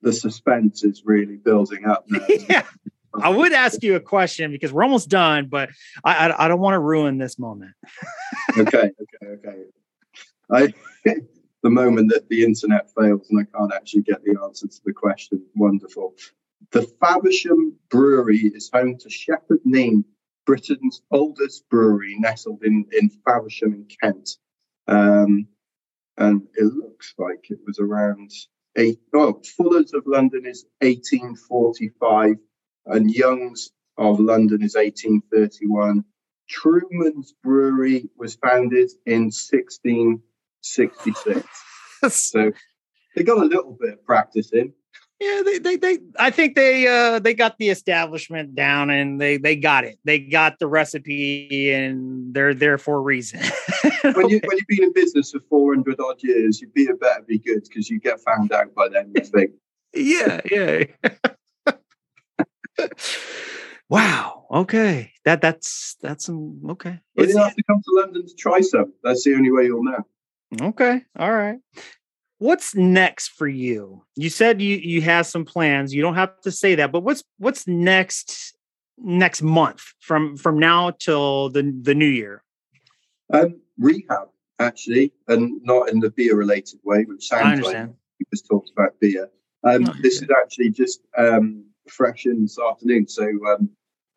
The suspense is really building up now. Yeah. I would ask you a question because we're almost done, but I don't want to ruin this moment. Okay. The moment that the internet fails and I can't actually get the answer to the question. Wonderful. The Faversham Brewery is home to Shepherd Neame, Britain's oldest brewery, nestled in Faversham in Kent. And it looks like it was around Fuller's of London is 1845. And Young's of London is 1831. Truman's Brewery was founded in 1666. So they got a little bit of practice in. Yeah, they I think they got the establishment down, and they got it. They got the recipe, and they're there for a reason. When you've been in business for 400 odd years, you better be good because you get found out by then. You think, yeah. Wow. Okay. That's some okay. Well, you have to come to London to try some. That's the only way you'll know. Okay. All right. What's next for you? You said you have some plans. You don't have to say that, but what's next month from now till the new year? Rehab, actually, and not in the beer related way, which sounds like we just talked about beer. This is actually just fresh in this afternoon. So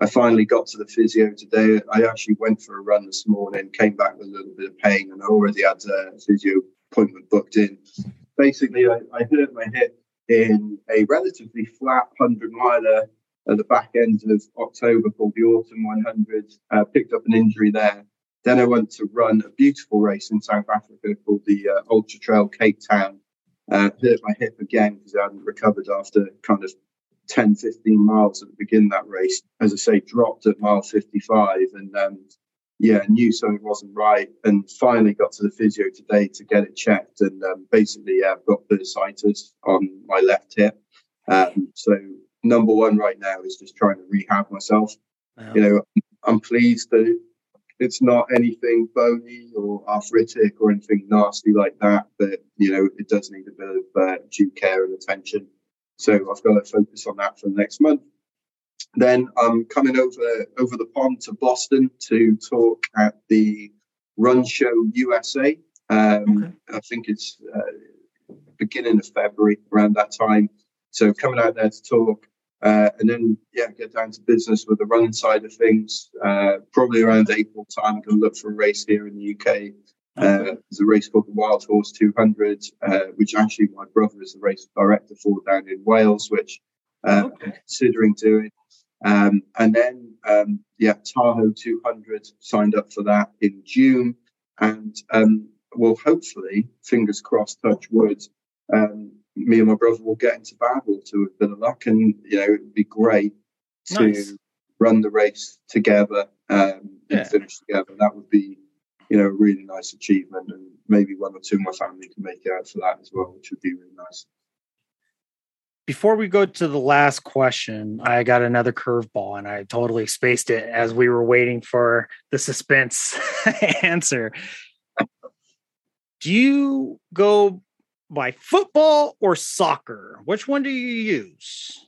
I finally got to the physio today. I actually went for a run this morning, came back with a little bit of pain, and I already had a physio appointment booked in. Basically, I hurt my hip in a relatively flat 100-miler at the back end of October called the Autumn 100. Picked up an injury there. Then I went to run a beautiful race in South Africa called the Ultra Trail Cape Town. Hurt my hip again because I hadn't recovered after kind of 10, 15 miles at the beginning of that race. As I say, dropped at mile 55 and knew something wasn't right, and finally got to the physio today to get it checked. And I've got bursitis on my left hip. So number one right now is just trying to rehab myself. Wow. You know, I'm pleased that it's not anything bony or arthritic or anything nasty like that, but, you know, it does need a bit of due care and attention. So I've got to focus on that for the next month. Then I'm coming over the pond to Boston to talk at the Run Show USA. I think it's beginning of February, around that time. So coming out there to talk and then, get down to business with the running side of things. Probably around April time, I'm going to look for a race here in the UK. There's a race called the Wild Horse 200, which actually my brother is the race director for down in Wales, which I'm considering doing. And then, Tahoe 200 signed up for that in June, and we'll hopefully, fingers crossed, touch wood, me and my brother will get into Badwater with a bit of luck, and it would be great to run the race together and finish together. That would be, a really nice achievement, and maybe one or two of my family can make it out for that as well, which would be really nice. Before we go to the last question, I got another curveball, and I totally spaced it as we were waiting for the suspense answer. Do you go by football or soccer? Which one do you use?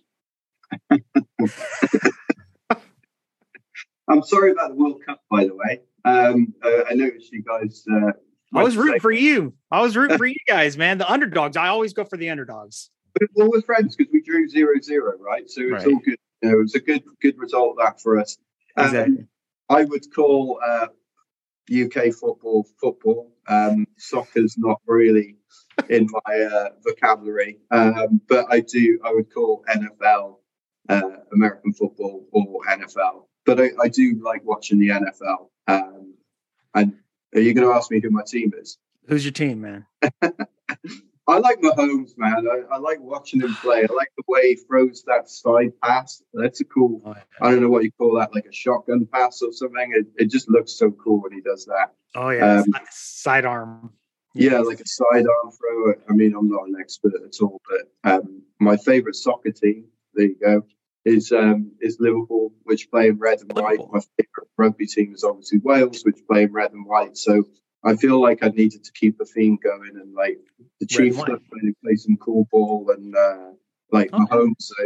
I'm sorry about the World Cup, by the way. I noticed you guys... I was rooting for you. I was rooting for you guys, man. The underdogs. I always go for the underdogs. But it's always friends because we drew 0-0, right? So it's all good. It was a good result, that, for us. Exactly. I would call UK football. Soccer's not really in my vocabulary, but I would call NFL American football or NFL. But I do like watching the NFL. And are you going to ask me who my team is? Who's your team, man? I like Mahomes, man. I like watching him play. I like the way he throws that side pass. That's a cool, I don't know what you call that, like a shotgun pass or something. It just looks so cool when he does that. Oh, yeah. Sidearm. Yeah, like a sidearm throw. I mean, I'm not an expert at all, but my favorite soccer team, there you go, is Liverpool, which play in red and white. My favorite rugby team is obviously Wales, which play in red and white. So I feel like I needed to keep the theme going, and like the Chiefs play some cool ball, and Mahomes. So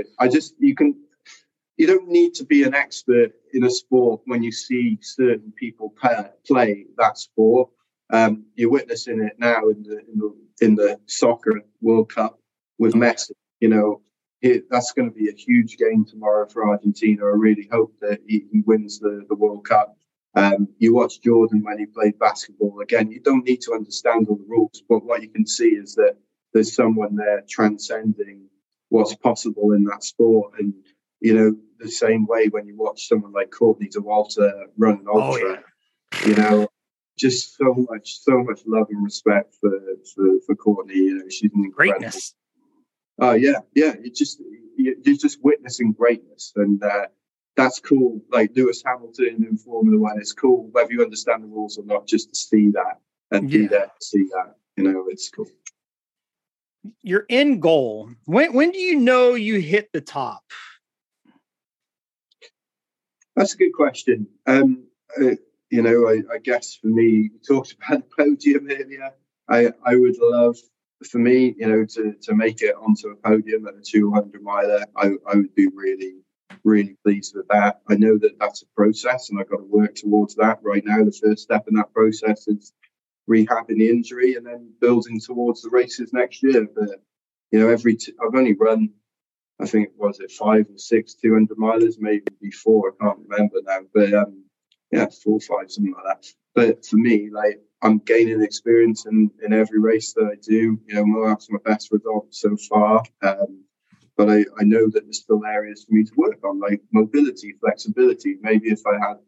you don't need to be an expert in a sport when you see certain people play that sport. You're witnessing it now in the soccer World Cup with Messi. That's going to be a huge game tomorrow for Argentina. I really hope that he wins the World Cup. You watch Jordan when he played basketball. Again, you don't need to understand all the rules, but what you can see is that there's someone there transcending what's possible in that sport. And, the same way when you watch someone like Courtney DeWalter run an ultra, just so much love and respect for Courtney. She's an incredible. Greatness. Oh, yeah. You're just witnessing greatness. And, that's cool. Like Lewis Hamilton in Formula One, it's cool whether you understand the rules or not. Just to see that and be there to see that, it's cool. Your end goal. When do you know you hit the top? That's a good question. I guess for me, you talked about the podium earlier. I would love for me, to make it onto a podium at a 200 miler. I would be really pleased with that. I know that that's a process, and I've got to work towards that right now. The first step in that process is rehabbing the injury and then building towards the races next year. But, I've only run, I think, 5 or 6 200 milers, maybe 4, I can't remember now, but 4 or 5, something like that. But for me, like, I'm gaining experience in every race that I do. Moab's my best result so far. But I know that there's still areas for me to work on, like mobility, flexibility. Maybe if I had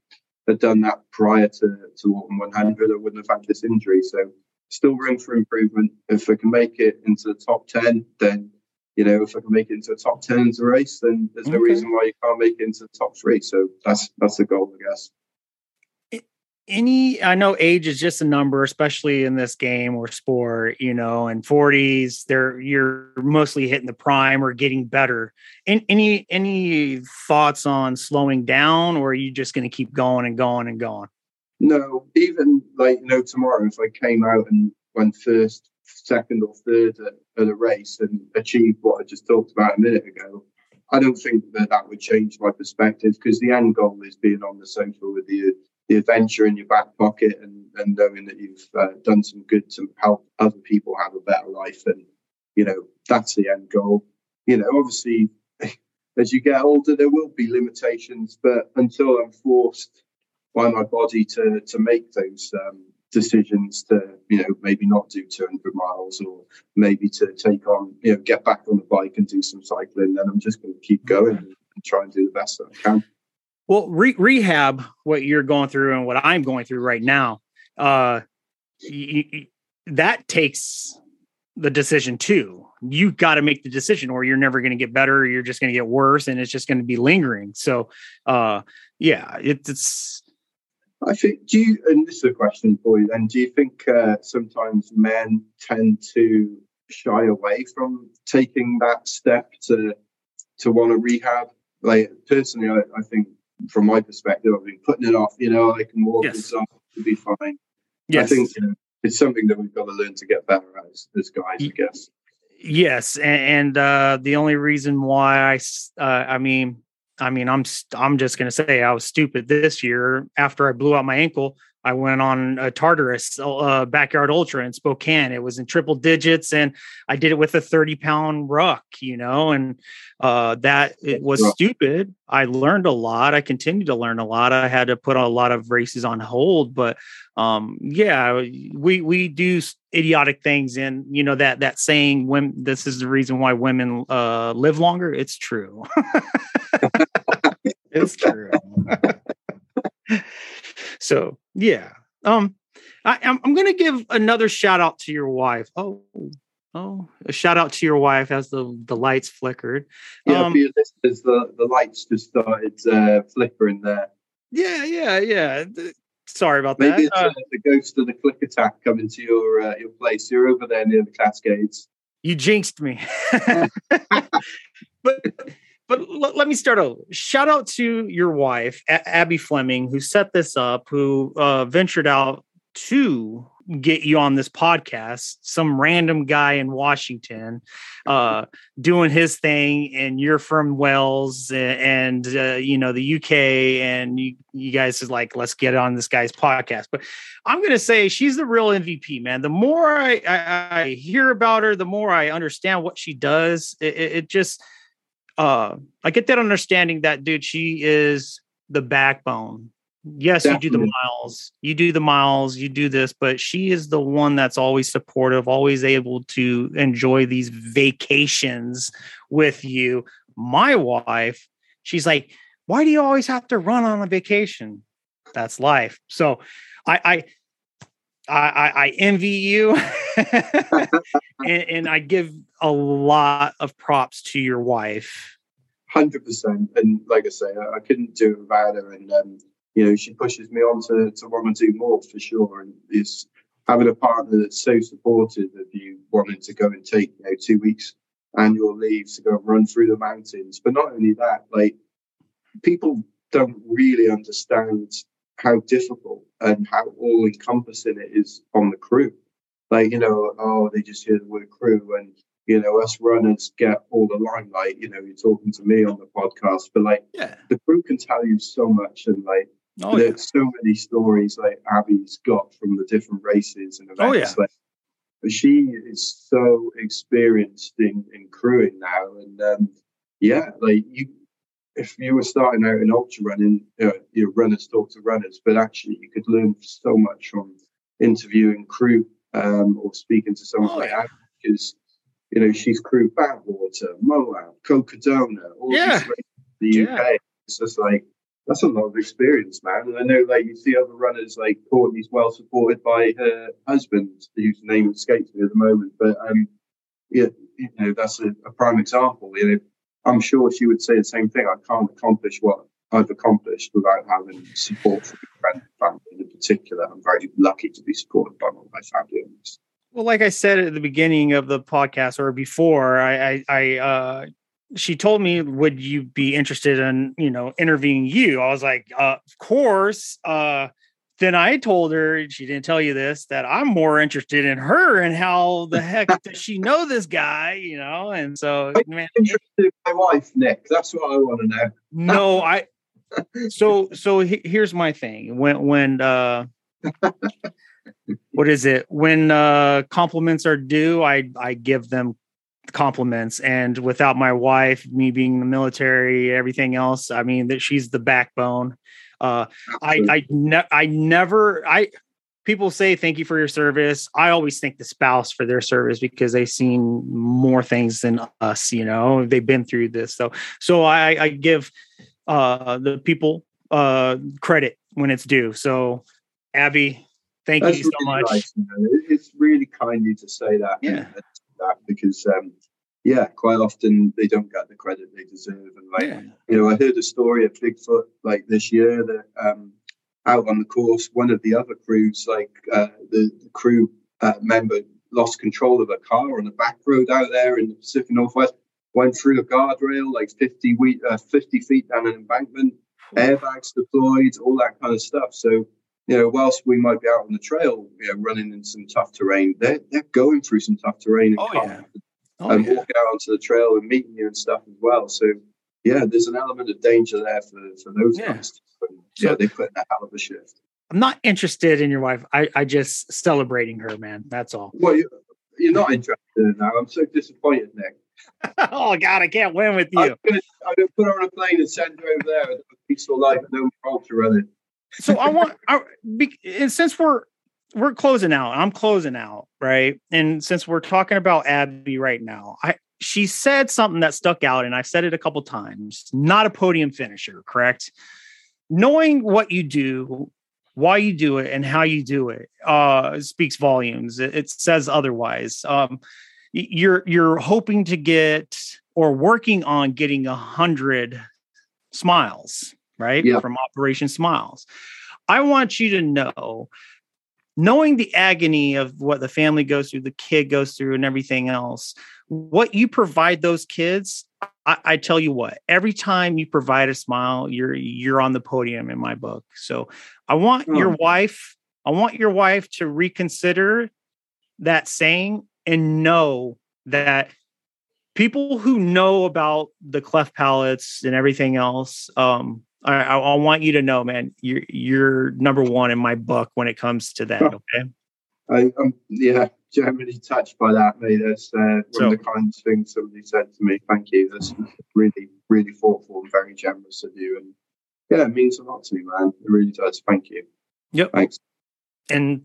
done that prior to Autumn 100, I wouldn't have had this injury. So still room for improvement. If I can make it into the top 10, then, if I can make it into the top 10 in the race, then there's no reason why you can't make it into the top 3. So that's the goal, I guess. I know age is just a number, especially in this game or sport, in 40s, you're mostly hitting the prime or getting better. Any thoughts on slowing down, or are you just going to keep going and going and going? No, even tomorrow, if I came out and went first, second or third at a race and achieved what I just talked about a minute ago, I don't think that would change my perspective, because the end goal is being on the sofa with the adventure in your back pocket and knowing that you've done some good to help other people have a better life. And, that's the end goal. Obviously, as you get older, there will be limitations, but until I'm forced by my body to make those decisions to, maybe not do 200 miles or maybe to take on, get back on the bike and do some cycling, then I'm just going to keep going. and try and do the best that I can. Well, rehab, what you're going through and what I'm going through right now, that takes the decision too. You got to make the decision, or you're never going to get better. Or you're just going to get worse, and it's just going to be lingering. So, yeah, it's. I think. Do you? And this is a question for you. Then, do you think sometimes men tend to shy away from taking that step to want to rehab? Like personally, I think from my perspective, I've been putting it off. You know, I can walk this off to be fine. Yes. I think it's something that we've got to learn to get better at as guys, I guess. Yes, and the only reason why I'm just gonna say I was stupid this year. After I blew out my ankle, I went on a Tartarus backyard ultra in Spokane. It was in triple digits, and I did it with a 30-pound ruck. You know, and that it was stupid. I learned a lot. I continued to learn a lot. I had to put a lot of races on hold, but we do idiotic things. And you know, that saying, when this is the reason why women live longer. It's true. It's true. So, yeah. I'm going to give another shout out to your wife. Oh, a shout out to your wife as the lights flickered. Yeah, for your listeners, the lights just started flickering there. Yeah. Sorry about that. Maybe it's the ghost of the Klickitat coming to your place. You're over there near the Cascades. You jinxed me. But let me start over. Shout out to your wife, Abby Fleming, who set this up, who ventured out to get you on this podcast. Some random guy in Washington doing his thing, and you're from Wales and you know, the UK, and you guys is like, let's get on this guy's podcast. But I'm going to say she's the real MVP, man. The more I hear about her, the more I understand what she does. It just... I get that understanding that, dude, she is the backbone. Yes, definitely. You do the miles, you do this, but she is the one that's always supportive, always able to enjoy these vacations with you. My wife, she's like, why do you always have to run on a vacation? That's life. So I envy you. and I give a lot of props to your wife. 100%. And like I say, I couldn't do it without her. And, you know, she pushes me on to want to do more for sure. And it's having a partner that's so supportive of you wanting to go and take, 2 weeks annual leave to go and run through the mountains. But not only that, like, people don't really understand how difficult and how all-encompassing it is on the crew. Like, they just hear the word crew and, us runners get all the limelight. You're talking to me on the podcast, but the crew can tell you so much. And there's so many stories like Abby's got from the different races and events. But she is so experienced in crewing now. And if you were starting out in ultra running, your runners talk to runners, but actually you could learn so much from interviewing crew or speaking to someone that, because she's crewed Badwater, Moab, Cocodona, all these in the UK. It's just like, that's a lot of experience, man. And I know, you see other runners like Courtney's well supported by her husband, whose name escapes me at the moment. But that's a prime example. I'm sure she would say the same thing. I can't accomplish what I've accomplished without having support from my friend and family in particular. I'm very lucky to be supported by my family. Well, like I said at the beginning of the podcast or before, I she told me, would you be interested in, interviewing you? I was like, of course. Then I told her, she didn't tell you this, that I'm more interested in her and how the heck does she know this guy, And so, man, interested in my wife, Nick. That's what I want to know. No, So here's my thing. When what is it? When compliments are due, I give them compliments. And without my wife, me being in the military, everything else, I mean, that she's the backbone. I never, I people say thank you for your service. I always thank the spouse for their service because they've seen more things than us, you know, they've been through this. So I give the people credit when it's due. So Abby, thank you so much. Nice, you know, it's really kind of you to say that. Yeah. Because, quite often they don't get the credit they deserve. And you know, I heard a story of Bigfoot like this year that out on the course, one of the other crews, like the crew member lost control of a car on a back road out there in the Pacific Northwest, went through a guardrail, like 50 feet down an embankment, airbags deployed, all that kind of stuff. So, you know, whilst we might be out on the trail, you know, running in some tough terrain, they're going through some tough terrain and walking out onto the trail and meeting you and stuff as well. So, yeah, there's an element of danger there for those guys. So, they put in a hell of a shift. I'm not interested in your wife. I just celebrating her, man. That's all. Well, you're not interested in her. I'm so disappointed, Nick. Oh, God, I can't win with you. I'm going to put her on a plane and send her over there with a peaceful life, no problem to run it. So and since we're closing out, I'm closing out, right? And since we're talking about Abby right now, she said something that stuck out, and I've said it a couple times. Not a podium finisher, correct? Knowing what you do, why you do it, and how you do it speaks volumes. It says otherwise. You're hoping to get or working on getting 100 smiles. Right? Yeah. From Operation Smiles. I want you to know, knowing the agony of what the family goes through, the kid goes through, and everything else, what you provide those kids, I tell you what, every time you provide a smile, you're on the podium in my book. So I want your wife to reconsider that saying and know that people who know about the cleft palates and everything else, I want you to know, man, you're number one in my book when it comes to that. Okay. I'm genuinely touched by that, mate. That's one of the kindest things somebody said to me. Thank you. That's really, really thoughtful and very generous of you. And yeah, it means a lot to me, man. It really does. Thank you. Yep. Thanks. And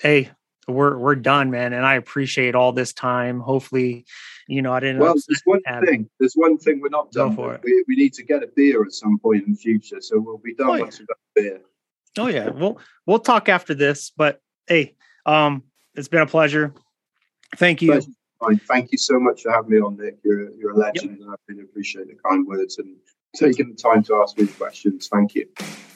hey, we're done, man. And I appreciate all this time. Hopefully, you know, I didn't. Well, there's one thing. There's one thing we're not done for. We need to get a beer at some point in the future. So we'll be done once we've got a beer. Oh yeah, we'll talk after this. But hey, it's been a pleasure. Thank you. Thank you so much for having me on, Nick. You're a legend, and I really appreciate the kind words and taking the time to ask me questions. Thank you.